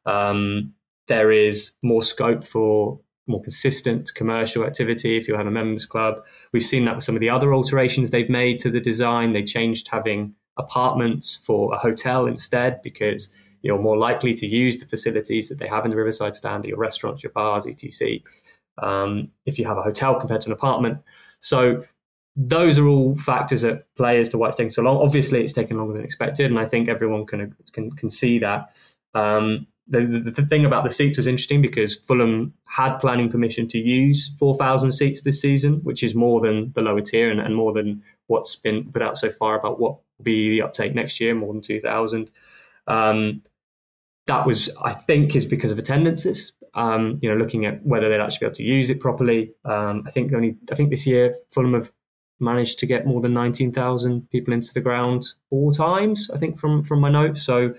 Um, there is more scope for more consistent commercial activity if you have a members club. We've seen that with some of the other alterations they've made to the design. They changed having apartments for a hotel instead, because you're more likely to use the facilities that they have in the Riverside Stand, your restaurants, your bars, et cetera, um, if you have a hotel compared to an apartment. So those are all factors at play as to why it's taking so long. Obviously, it's taken longer than expected, and I think everyone can can, can see that. Um, the, the, the thing about the seats was interesting because Fulham had planning permission to use four thousand seats this season, which is more than the lower tier and, and more than what's been put out so far about what will be the uptake next year, more than two thousand. Um, that was, I think, is because of attendances. Um, you know, looking at whether they'd actually be able to use it properly. Um, I think only I think this year Fulham have managed to get more than nineteen thousand people into the ground four times, I think, from, from my notes. So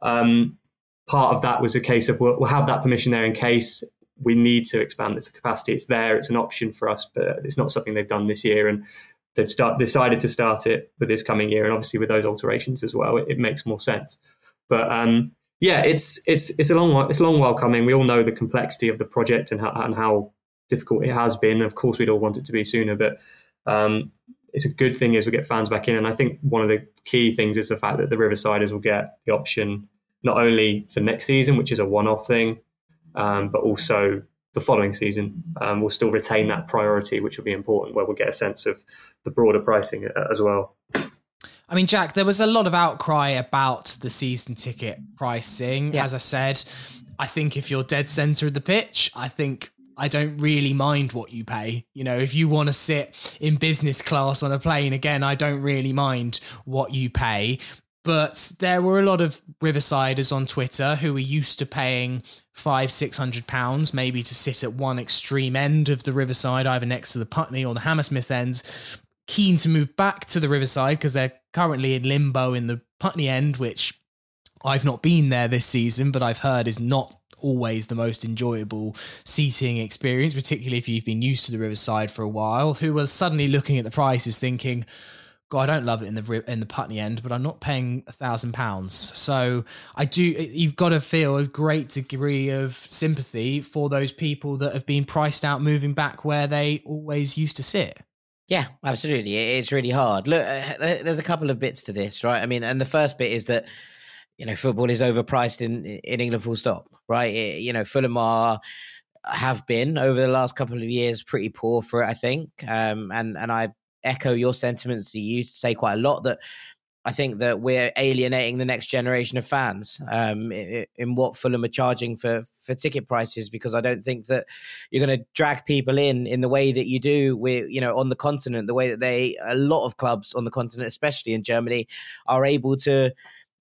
um, part of that was a case of we'll, we'll have that permission there in case we need to expand this capacity. It's there, it's an option for us, but it's not something they've done this year. And they've start, decided to start it for this coming year. And obviously with those alterations as well, it, it makes more sense. But um, yeah, it's it's it's a long it's a long while coming. We all know the complexity of the project and how, and how difficult it has been. Of course, we'd all want it to be sooner, but um, it's a good thing is we get fans back in. And I think one of the key things is the fact that the Riversiders will get the option not only for next season, which is a one-off thing, um, but also the following season. Um, we'll still retain that priority, which will be important, where we'll get a sense of the broader pricing as well. I mean, Jack, there was a lot of outcry about the season ticket pricing. Yeah. As I said, I think if you're dead centre of the pitch, I think I don't really mind what you pay. You know, if you want to sit in business class on a plane, again, I don't really mind what you pay. But there were a lot of Riversiders on Twitter who were used to paying five, six hundred pounds, maybe to sit at one extreme end of the Riverside, either next to the Putney or the Hammersmith end, keen to move back to the Riverside because they're currently in limbo in the Putney end, which I've not been there this season, but I've heard is not always the most enjoyable seating experience, particularly if you've been used to the Riverside for a while, who were suddenly looking at the prices thinking, God, I don't love it in the in the Putney end, but I'm not paying a thousand pounds. So I do. You've got to feel a great degree of sympathy for those people that have been priced out, moving back where they always used to sit. Yeah, absolutely. It's really hard. Look, there's a couple of bits to this, right? I mean, and the first bit is that, you know, football is overpriced in in England, full stop, right? It, you know, Fulham are. have been over the last couple of years pretty poor for it, I think, um, and and I. echo your sentiments that you say quite a lot, that I think that we're alienating the next generation of fans um, in what Fulham are charging for, for ticket prices, because I don't think that you're going to drag people in in the way that you do with, you know, on the continent, the way that they, a lot of clubs on the continent, especially in Germany, are able to,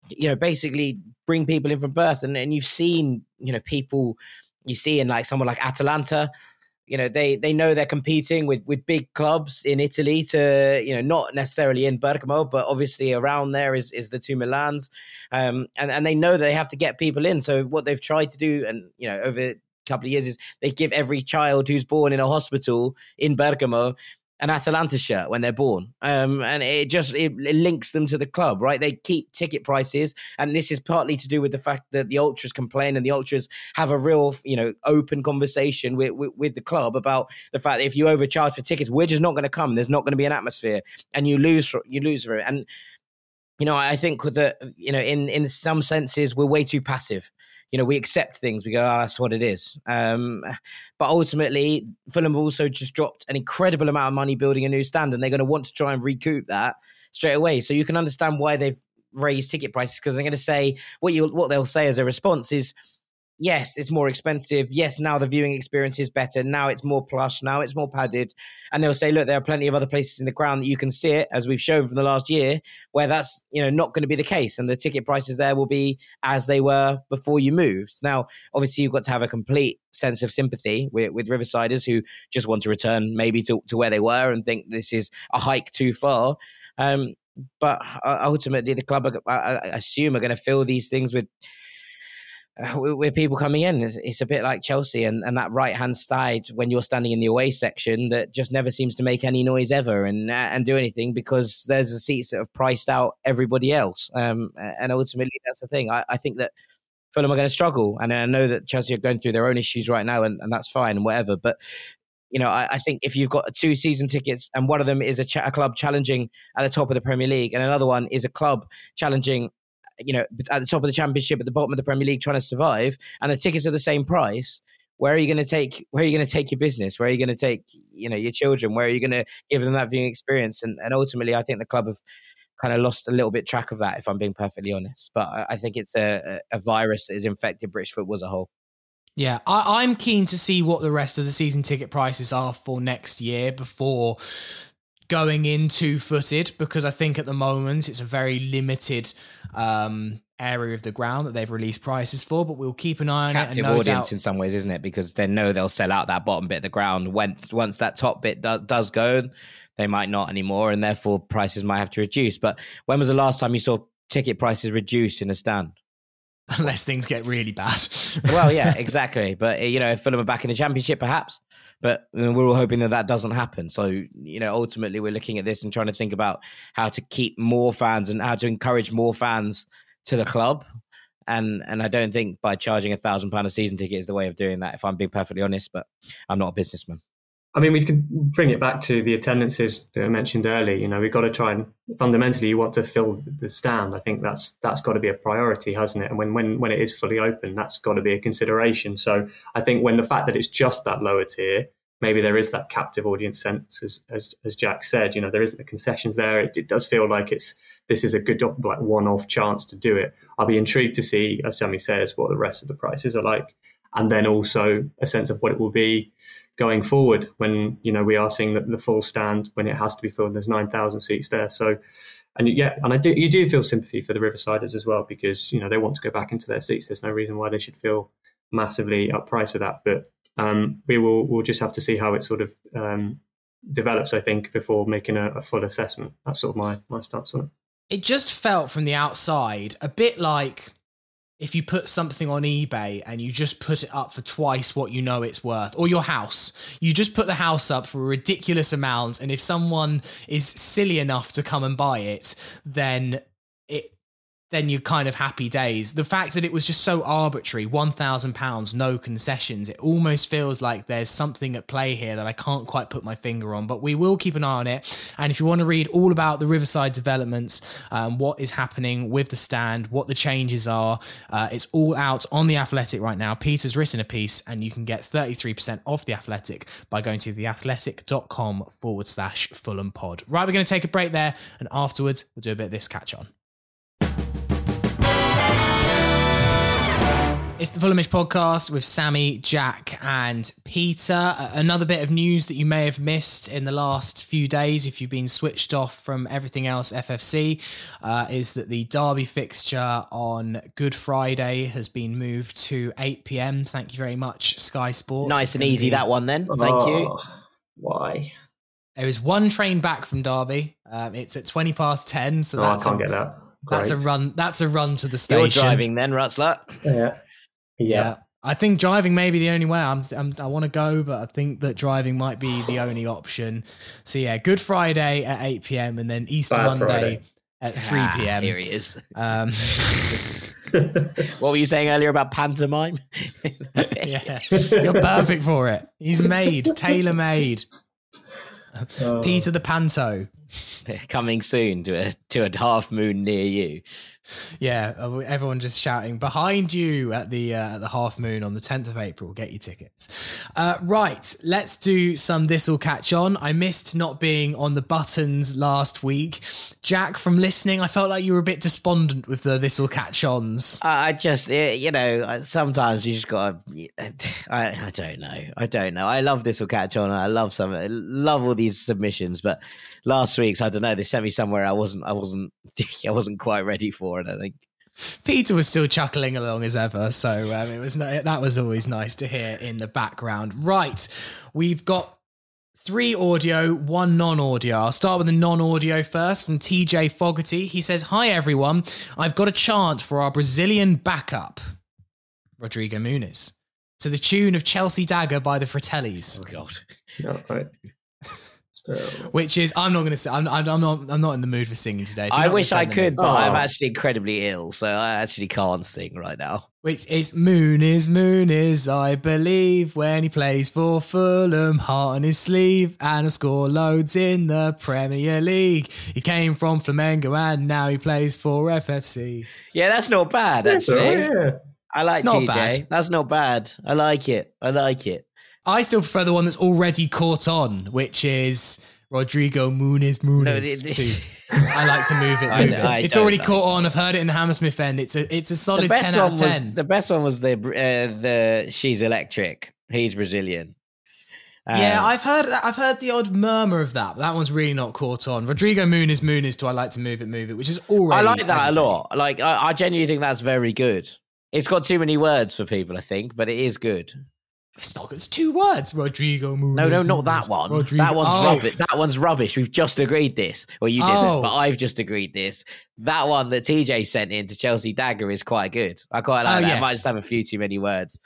you know, basically bring people in from birth. And, and you've seen, you know, people you see in like someone like Atalanta. You know, they they know they're competing with, with big clubs in Italy to, you know, not necessarily in Bergamo, but obviously around there is, is the two Milans. Um, and, and they know they have to get people in. So what they've tried to do, and, you know, over a couple of years, is they give every child who's born in a hospital in Bergamo an Atalanta shirt when they're born. Um, and it just it, it links them to the club, right? They keep ticket prices. And this is partly to do with the fact that the ultras complain, and the ultras have a real, you know, open conversation with, with, with the club about the fact that if you overcharge for tickets, we're just not going to come. There's not going to be an atmosphere, and you lose, you lose for it. And, you know, I think that, you know, in, in some senses, we're way too passive. You know, we accept things. We go, oh, that's what it is. Um, but ultimately, Fulham have also just dropped an incredible amount of money building a new stand, and they're going to want to try and recoup that straight away. So you can understand why they've raised ticket prices, because they're going to say, what you what they'll say as a response is, yes, it's more expensive. Yes, now the viewing experience is better. Now it's more plush. Now it's more padded. And they'll say, look, there are plenty of other places in the ground that you can sit, as we've shown from the last year, where that's, you know, not going to be the case. And the ticket prices there will be as they were before you moved. Now, obviously, you've got to have a complete sense of sympathy with, with Riversiders who just want to return maybe to, to where they were and think this is a hike too far. Um, but ultimately, the club, I, I assume, are going to fill these things with... Uh, with people coming in. It's, it's a bit like Chelsea and, and that right-hand side when you're standing in the away section that just never seems to make any noise ever and uh, and do anything, because there's the seats that have priced out everybody else. Um, and ultimately, that's the thing. I, I think that Fulham are going to struggle, and I know that Chelsea are going through their own issues right now, and, and that's fine and whatever. But, you know, I, I think if you've got two season tickets and one of them is a, ch- a club challenging at the top of the Premier League and another one is a club challenging, you know, at the top of the Championship, at the bottom of the Premier League, trying to survive, and the tickets are the same price. Where are you going to take? Where are you going to take your business? Where are you going to take, you know, your children? Where are you going to give them that viewing experience? And, and ultimately, I think the club have kind of lost a little bit track of that, if I'm being perfectly honest. But I, I think it's a, a virus that has infected British football as a whole. Yeah, I, I'm keen to see what the rest of the season ticket prices are for next year before going in two-footed, because I think at the moment it's a very limited um, area of the ground that they've released prices for, but we'll keep an eye on it. Captive audience doubt- in some ways, isn't it? Because they know they'll sell out that bottom bit of the ground. Once, once that top bit do- does go, they might not anymore, and therefore prices might have to reduce. But when was the last time you saw ticket prices reduce in a stand? Unless things get really bad. Well, yeah, exactly. But, you know, if Fulham are back in the Championship, perhaps. But we're all hoping that that doesn't happen. So, you know, ultimately we're looking at this and trying to think about how to keep more fans and how to encourage more fans to the club. And and I don't think by charging a thousand pound a season ticket is the way of doing that, if I'm being perfectly honest, but I'm not a businessman. I mean, we can bring it back to the attendances that I mentioned earlier. You know, we've got to try and fundamentally you want to fill the stand. I think that's that's got to be a priority, hasn't it? And when, when, when it is fully open, that's got to be a consideration. So I think when the fact that it's just that lower tier, maybe there is that captive audience sense, as as, as Jack said, you know, there isn't the concessions there. It, it does feel like it's this is a good like one-off chance to do it. I'll be intrigued to see, as Sammy says, what the rest of the prices are like. And then also a sense of what it will be going forward when, you know, we are seeing the, the full stand when it has to be filled. There's nine thousand seats there. So, and yeah, and I do, you do feel sympathy for the Riversiders as well, because, you know, they want to go back into their seats. There's no reason why they should feel massively uppriced with that. But um, we will, we'll just have to see how it sort of um, develops, I think, before making a, a full assessment. That's sort of my, my stance on it. It just felt from the outside a bit like if you put something on eBay and you just put it up for twice what you know it's worth, or your house, you just put the house up for a ridiculous amount. And if someone is silly enough to come and buy it, then it, then you're kind of happy days. The fact that it was just so arbitrary, one thousand pounds, no concessions, it almost feels like there's something at play here that I can't quite put my finger on, but we will keep an eye on it. And if you want to read all about the Riverside developments, um, what is happening with the stand, what the changes are, uh, it's all out on The Athletic right now. Peter's written a piece and you can get thirty-three percent off The Athletic by going to theathletic.com forward slash Fulham pod. Right, we're going to take a break there and afterwards we'll do a bit of this catch on. It's the Fulhamish Podcast with Sammy, Jack and Peter. Another bit of news that you may have missed in the last few days if you've been switched off from everything else F F C uh, is that the derby fixture on Good Friday has been moved to eight p.m. Thank you very much, Sky Sports. Nice and easy, that one then. Thank you. Why? There is one train back from Derby. Um, it's at twenty past ten. So oh, that's I can't a, get that. Great. That's a run. That's a run to the station. You're driving then, Rutzler. Yeah. Yeah. yeah, I think driving may be the only way. I'm, I'm, I want to go, but I think that driving might be the only option. So yeah, Good Friday at eight p.m. and then Easter Bad Monday Friday. At three p.m. Ah, here he is. Um, what were you saying earlier about pantomime? Yeah, you're perfect for it. He's made, tailor-made. Oh. Peter the Panto. Coming soon to a to a half moon near you. Yeah, everyone just shouting behind you at the uh, at the half moon on the tenth of April. Get your tickets. Uh, right, let's do some This'll Catch On. I missed not being on the buttons last week. Jack, from listening, I felt like you were a bit despondent with the This'll Catch Ons. Uh, I just, it, you know, sometimes you just got to, I, I don't know. I don't know. I love This'll Catch On. And I love some, I love all these submissions, but last week's, I don't know, they sent me somewhere I wasn't, I wasn't, I wasn't quite ready for it, I think. Peter was still chuckling along as ever, so um, it was no, that was always nice to hear in the background. Right, we've got three audio, one non-audio. I'll start with the non-audio first from T J Fogarty. He says, "Hi everyone, I've got a chant for our Brazilian backup, Rodrigo Muniz, to the tune of Chelsea Dagger by the Fratellis." Oh God, not quite. Um, Which is, I'm not going to say, I'm, I'm not, I'm not in the mood for singing today. I wish I could, but oh. I'm actually incredibly ill, so I actually can't sing right now. Which is Moon is Moon is, I believe, when he plays for Fulham, heart on his sleeve, and he'll score loads in the Premier League. He came from Flamengo and now he plays for F F C. Yeah, that's not bad, actually. Yes, oh, yeah. I like T J. Bad. That's not bad. I like it. I like it. I still prefer the one that's already caught on, which is Rodrigo Muniz Muniz. No, the, the, too. I like to move it. Move I, I it. It's already like caught on. I've heard it in the Hammersmith End. It's a it's a solid ten out of ten. Was, the best one was the uh, the she's electric. He's Brazilian. Um, yeah, I've heard I've heard the odd murmur of that, but that one's really not caught on. Rodrigo Muniz Muniz. Do I like to move it? Move it, which is already. I like that a lot. Like I, I genuinely think that's very good. It's got too many words for people, I think, but it is good. It's not. It's two words. Rodrigo Muniz. No, no, not that one. Rodrigo. That one's oh. rubbish. That one's rubbish. We've just agreed this. Well, you didn't, oh. but I've just agreed this. That one that T J sent in to Chelsea Dagger is quite good. I quite like oh, that. Yes. I might just have a few too many words.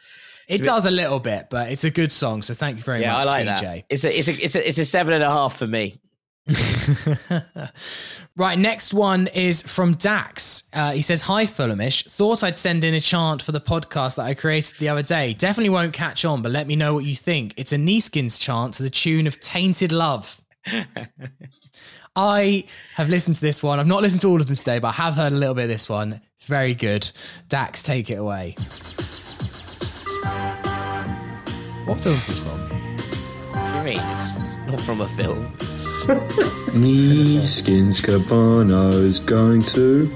It it's does a, bit, a little bit, but it's a good song. So thank you very yeah, much, I like T J. That. It's a, it's a, it's a, it's a seven and a half for me. Right, next one is from Dax. Uh, he says, hi Fulhamish, thought I'd send in a chant for the podcast that I created the other day. Definitely won't catch on, but let me know what you think. It's a Neeskins chant to the tune of Tainted Love. I have listened to this one. I've not listened to all of them today, but I have heard a little bit of this one. It's very good. Dax, take it away. What film is this from? What do you mean? It's not from a film. Neeskins Cabano's going to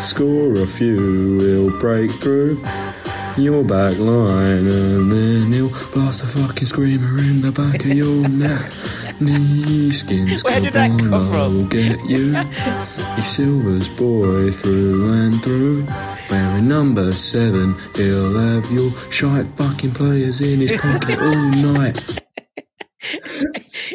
score a few, he'll break through your back line and then he'll blast a fucking screamer in the back of your neck. Neeskins Cabano will get you, your Silver's boy through and through. Wearing number seven, he'll have your shite fucking players in his pocket all night.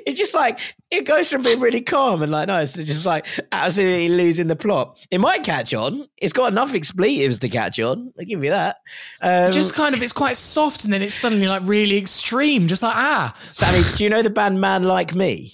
It's just like, it goes from being really calm and like, no, it's just like absolutely losing the plot. It might catch on. It's got enough expletives to catch on. Like, give me that. Um, just kind of, it's quite soft and then it's suddenly like really extreme. Just like, ah. Sammy, do you know the band Man Like Me?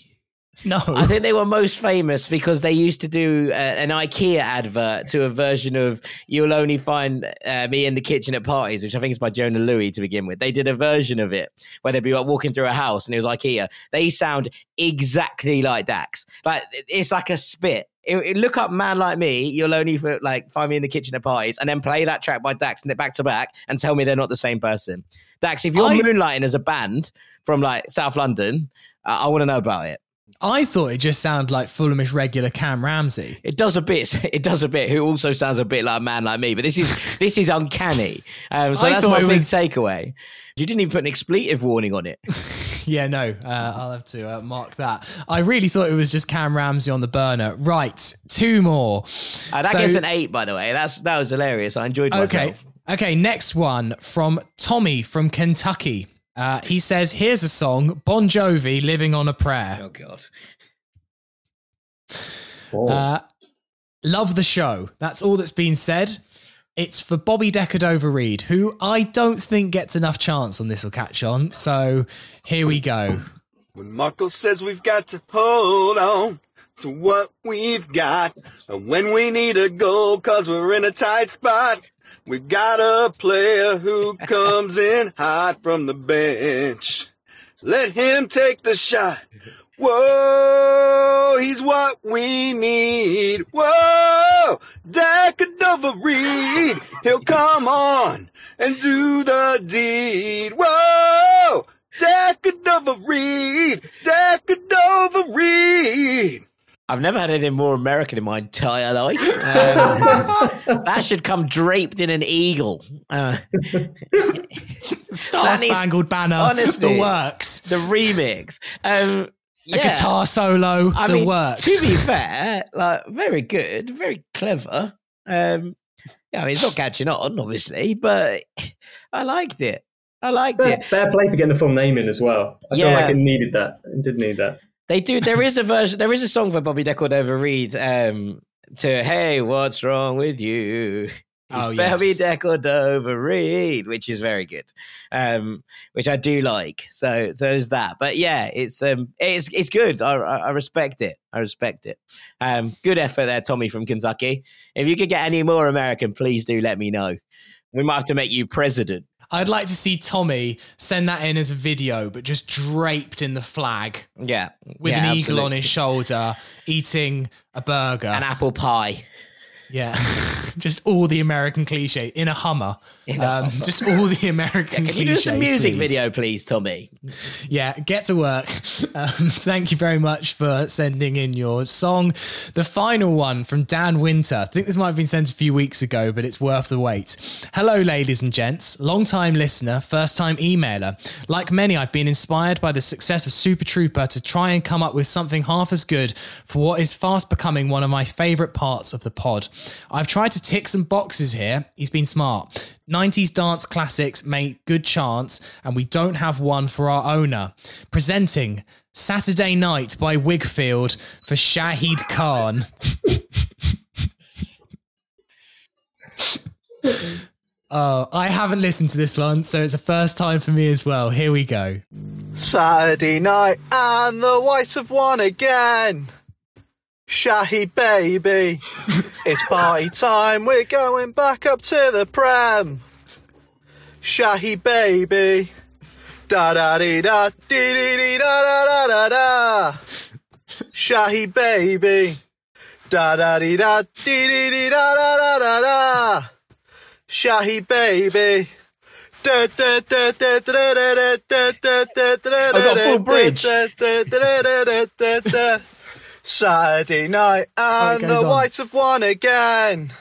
No. I think they were most famous because they used to do a, an IKEA advert to a version of You'll Only Find uh, Me in the Kitchen at Parties, which I think is by Jonah Louie to begin with. They did a version of it where they'd be like walking through a house and it was IKEA. They sound exactly like Dax. Like, it's like a spit. It, it, look up Man Like Me, You'll Only like Find Me in the Kitchen at Parties, and then play that track by Dax and it back to back and tell me they're not the same person. Dax, if you're I... moonlighting as a band from like South London, uh, I want to know about it. I thought it just sounded like Fulhamish regular Cam Ramsey. It does a bit. It does a bit. Who also sounds a bit like a man like me. But this is this is uncanny. Um, so I that's my big was... takeaway. You didn't even put an expletive warning on it. Yeah, no. Uh, I'll have to uh, mark that. I really thought it was just Cam Ramsey on the burner. Right, two more. Uh, that so... gets an eight, by the way. That's that was hilarious. I enjoyed myself. Okay, okay. Next one from Tommy from Kentucky. Uh, he says, here's a song, Bon Jovi, Living on a Prayer. Oh, God. Uh, love the show. That's all that's been said. It's for Bobby Decadover Reed, who I don't think gets enough chance on This'll Catch On. So here we go. When Marco says we've got to hold on to what we've got, and when we need a goal because we're in a tight spot, we got a player who comes in hot from the bench. Let him take the shot. Whoa, he's what we need. Whoa, Decadover Reed. He'll come on and do the deed. Whoa, Decadover Reed. Decadover Reed. I've never had anything more American in my entire life. Um, that should come draped in an eagle. Uh, Star Spangled Banner, honestly, the works. The remix. Um, yeah. A guitar solo, I the mean, works. To be fair, like very good, very clever. Um, yeah, I mean, it's not catching on, obviously, but I liked it. I liked fair, it. Fair play for getting the full name in as well. I yeah. feel like it needed that. It did need that. They do. There is a version. There is a song for Bobby Decadover Reed um, to "Hey, What's Wrong with You?" It's oh, Bobby yes. Decadover Reed, which is very good, um, which I do like. So, so there's that. But yeah, it's um, it's it's good. I, I, I respect it. I respect it. Um, good effort there, Tommy from Kentucky. If you could get any more American, please do let me know. We might have to make you president. I'd like to see Tommy send that in as a video, but just draped in the flag. Yeah. With yeah, an absolutely. eagle on his shoulder, eating a burger. An apple pie. Yeah. Just all the American cliche in a Hummer. In a um, Hummer. Just all the American yeah, cliches. Can you do some music please? video, please, Tommy? Yeah, get to work. Um, thank you very much for sending in your song. The final one from Dan Winter. I think this might have been sent a few weeks ago, but it's worth the wait. Hello, ladies and gents. Long-time listener, first-time emailer. Like many, I've been inspired by the success of Super Trooper to try and come up with something half as good for what is fast becoming one of my favourite parts of the pod. I've tried to tick some boxes here. He's been smart. nineties dance classics make good chance, and we don't have one for our owner. Presenting Saturday Night by Wigfield for Shahid Khan. Oh, I haven't listened to this one, so it's a first time for me as well. Here we go. Saturday night and the Whites have won again. Shahi baby, it's party time, we're going back up to the Prem. Shahi baby, da da dee da dee dee dee da da da da da. Shahi baby, da da dee da dee dee dee da da da da da. Shahi baby. I got full bridge. Saturday night and oh, the on. Whites have won again.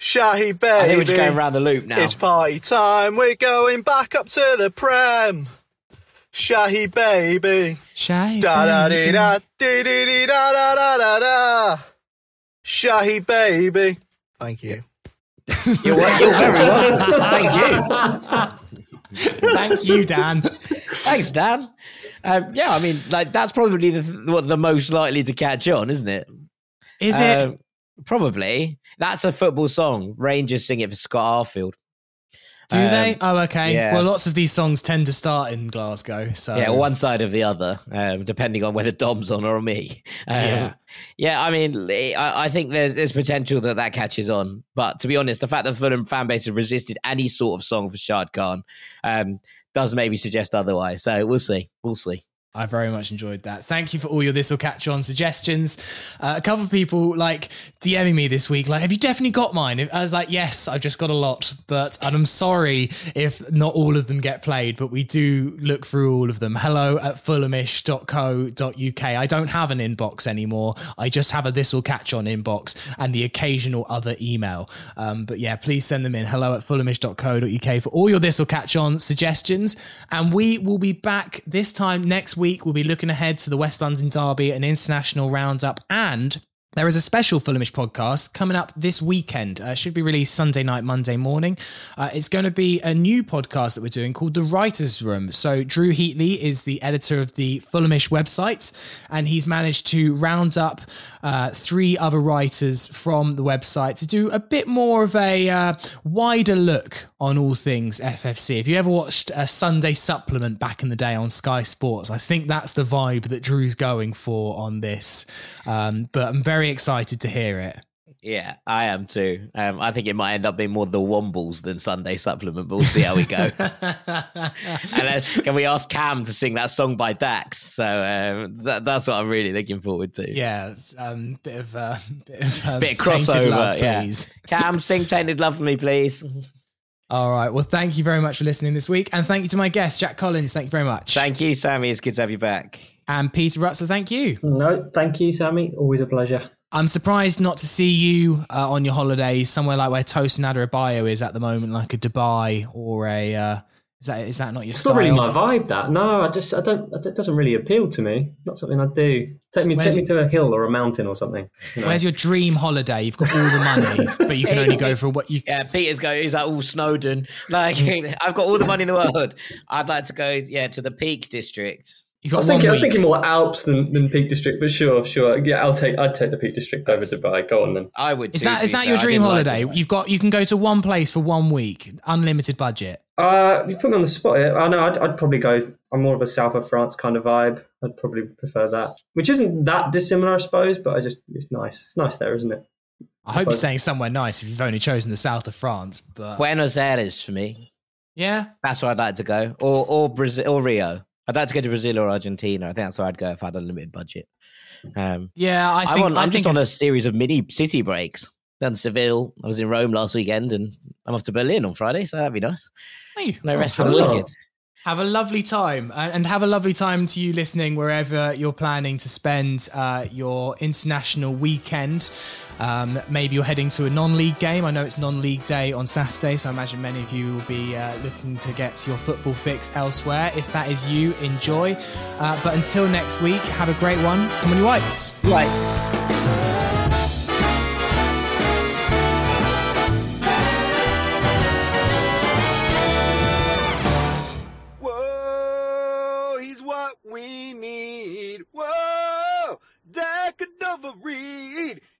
Shahi baby. I think we're just going round the loop now. It's party time. We're going back up to the Prem. Shahi baby. Shahi da da dee da dee dee da da da da da. Shahi baby. Thank you. You're, you're very welcome. Thank you. Thank you, Dan. Thanks, Dan. Um, yeah, I mean, like that's probably the what the most likely to catch on, isn't it? Is uh, it? Probably. That's a football song. Rangers sing it for Scott Arfield. Do um, they? Oh, okay. Yeah. Well, lots of these songs tend to start in Glasgow. So yeah, one side or the other, um, depending on whether Dom's on or me. Um, yeah. yeah, I mean, I, I think there's, there's potential that that catches on. But to be honest, the fact that the Fulham fan base have resisted any sort of song for Shad Khan um, does maybe suggest otherwise. So we'll see. We'll see. I very much enjoyed that. Thank you for all your This Will Catch On suggestions. Uh, a couple of people like DMing me this week, like, have you definitely got mine? I was like, yes, I've just got a lot, but and I'm sorry if not all of them get played, but we do look through all of them. Hello at fulhamish dot co dot uk. I don't have an inbox anymore. I just have a This Will Catch On inbox and the occasional other email. Um, but yeah, please send them in. Hello at fulhamish dot co dot uk for all your This Will Catch On suggestions. And we will be back this time next week. Week, we'll be looking ahead to the West London Derby, an international roundup, and there is a special Fulhamish podcast coming up this weekend. Uh, should be released Sunday night, Monday morning. Uh, it's going to be a new podcast that we're doing called The Writer's Room. So Drew Heatley is the editor of the Fulhamish website, and he's managed to round up uh, three other writers from the website to do a bit more of a uh, wider look on all things F F C. If you ever watched a Sunday supplement back in the day on Sky Sports, I think that's the vibe that Drew's going for on this. Um, but I'm very excited to hear it. Yeah, I am too. Um, I think it might end up being more the Wombles than Sunday Supplement, but we'll see how we go. And uh, can we ask Cam to sing that song by Dax? So um, that, that's what I'm really looking forward to. Yeah, um, bit of uh, bit of, um, bit of crossover. Love, please. Yeah. Cam, sing "Tainted Love" for me, please. All right. Well, thank you very much for listening this week, and thank you to my guest, Jack Collins. Thank you very much. Thank you, Sammy. It's good to have you back. And Peter Rutzler, thank you. No, thank you, Sammy. Always a pleasure. I'm surprised not to see you uh, on your holidays somewhere like where Tosin Adebayo is at the moment, like a Dubai or a... Uh, is that is that not your it's style? It's not really my vibe, that. No, I just, I don't, it doesn't really appeal to me. Not something I do. Take me where's, take me to a hill or a mountain or something. You know? Where's your dream holiday? You've got all the money, but you can only go for what you... Yeah, Peter's going, he's like, oh, Snowden. Like, I've got all the money in the world. I'd like to go, yeah, to the Peak District. I was, thinking, I was thinking more Alps than, than Peak District, but sure, sure. Yeah, I'll take I'd take the Peak District over Dubai. Go on then. I would. Is that is that your dream holiday? You've got you can go to one place for one week, unlimited budget. Uh, you put me on the spot here. I know. I'd, I'd probably go. I'm more of a south of France kind of vibe. I'd probably prefer that, which isn't that dissimilar, I suppose. But I just it's nice. It's nice there, isn't it? I, I hope you're saying somewhere nice if you've only chosen the south of France. But Buenos Aires for me. Yeah, that's where I'd like to go, or or Brazil or Rio. I'd like to go to Brazil or Argentina. I think that's where I'd go if I had a limited budget. Um, yeah, I think... I'm, on, I'm I think just on a series of mini city breaks. Done Seville. I was in Rome last weekend and I'm off to Berlin on Friday, so that'd be nice. Hey, no rest for the wicked. Have a lovely time, and have a lovely time to you listening wherever you're planning to spend uh, your international weekend. Um, maybe you're heading to a non-league game. I know it's non-league day on Saturday, so I imagine many of you will be uh, looking to get your football fix elsewhere. If that is you, enjoy. Uh, but until next week, have a great one. Come on, you Whites. Whites.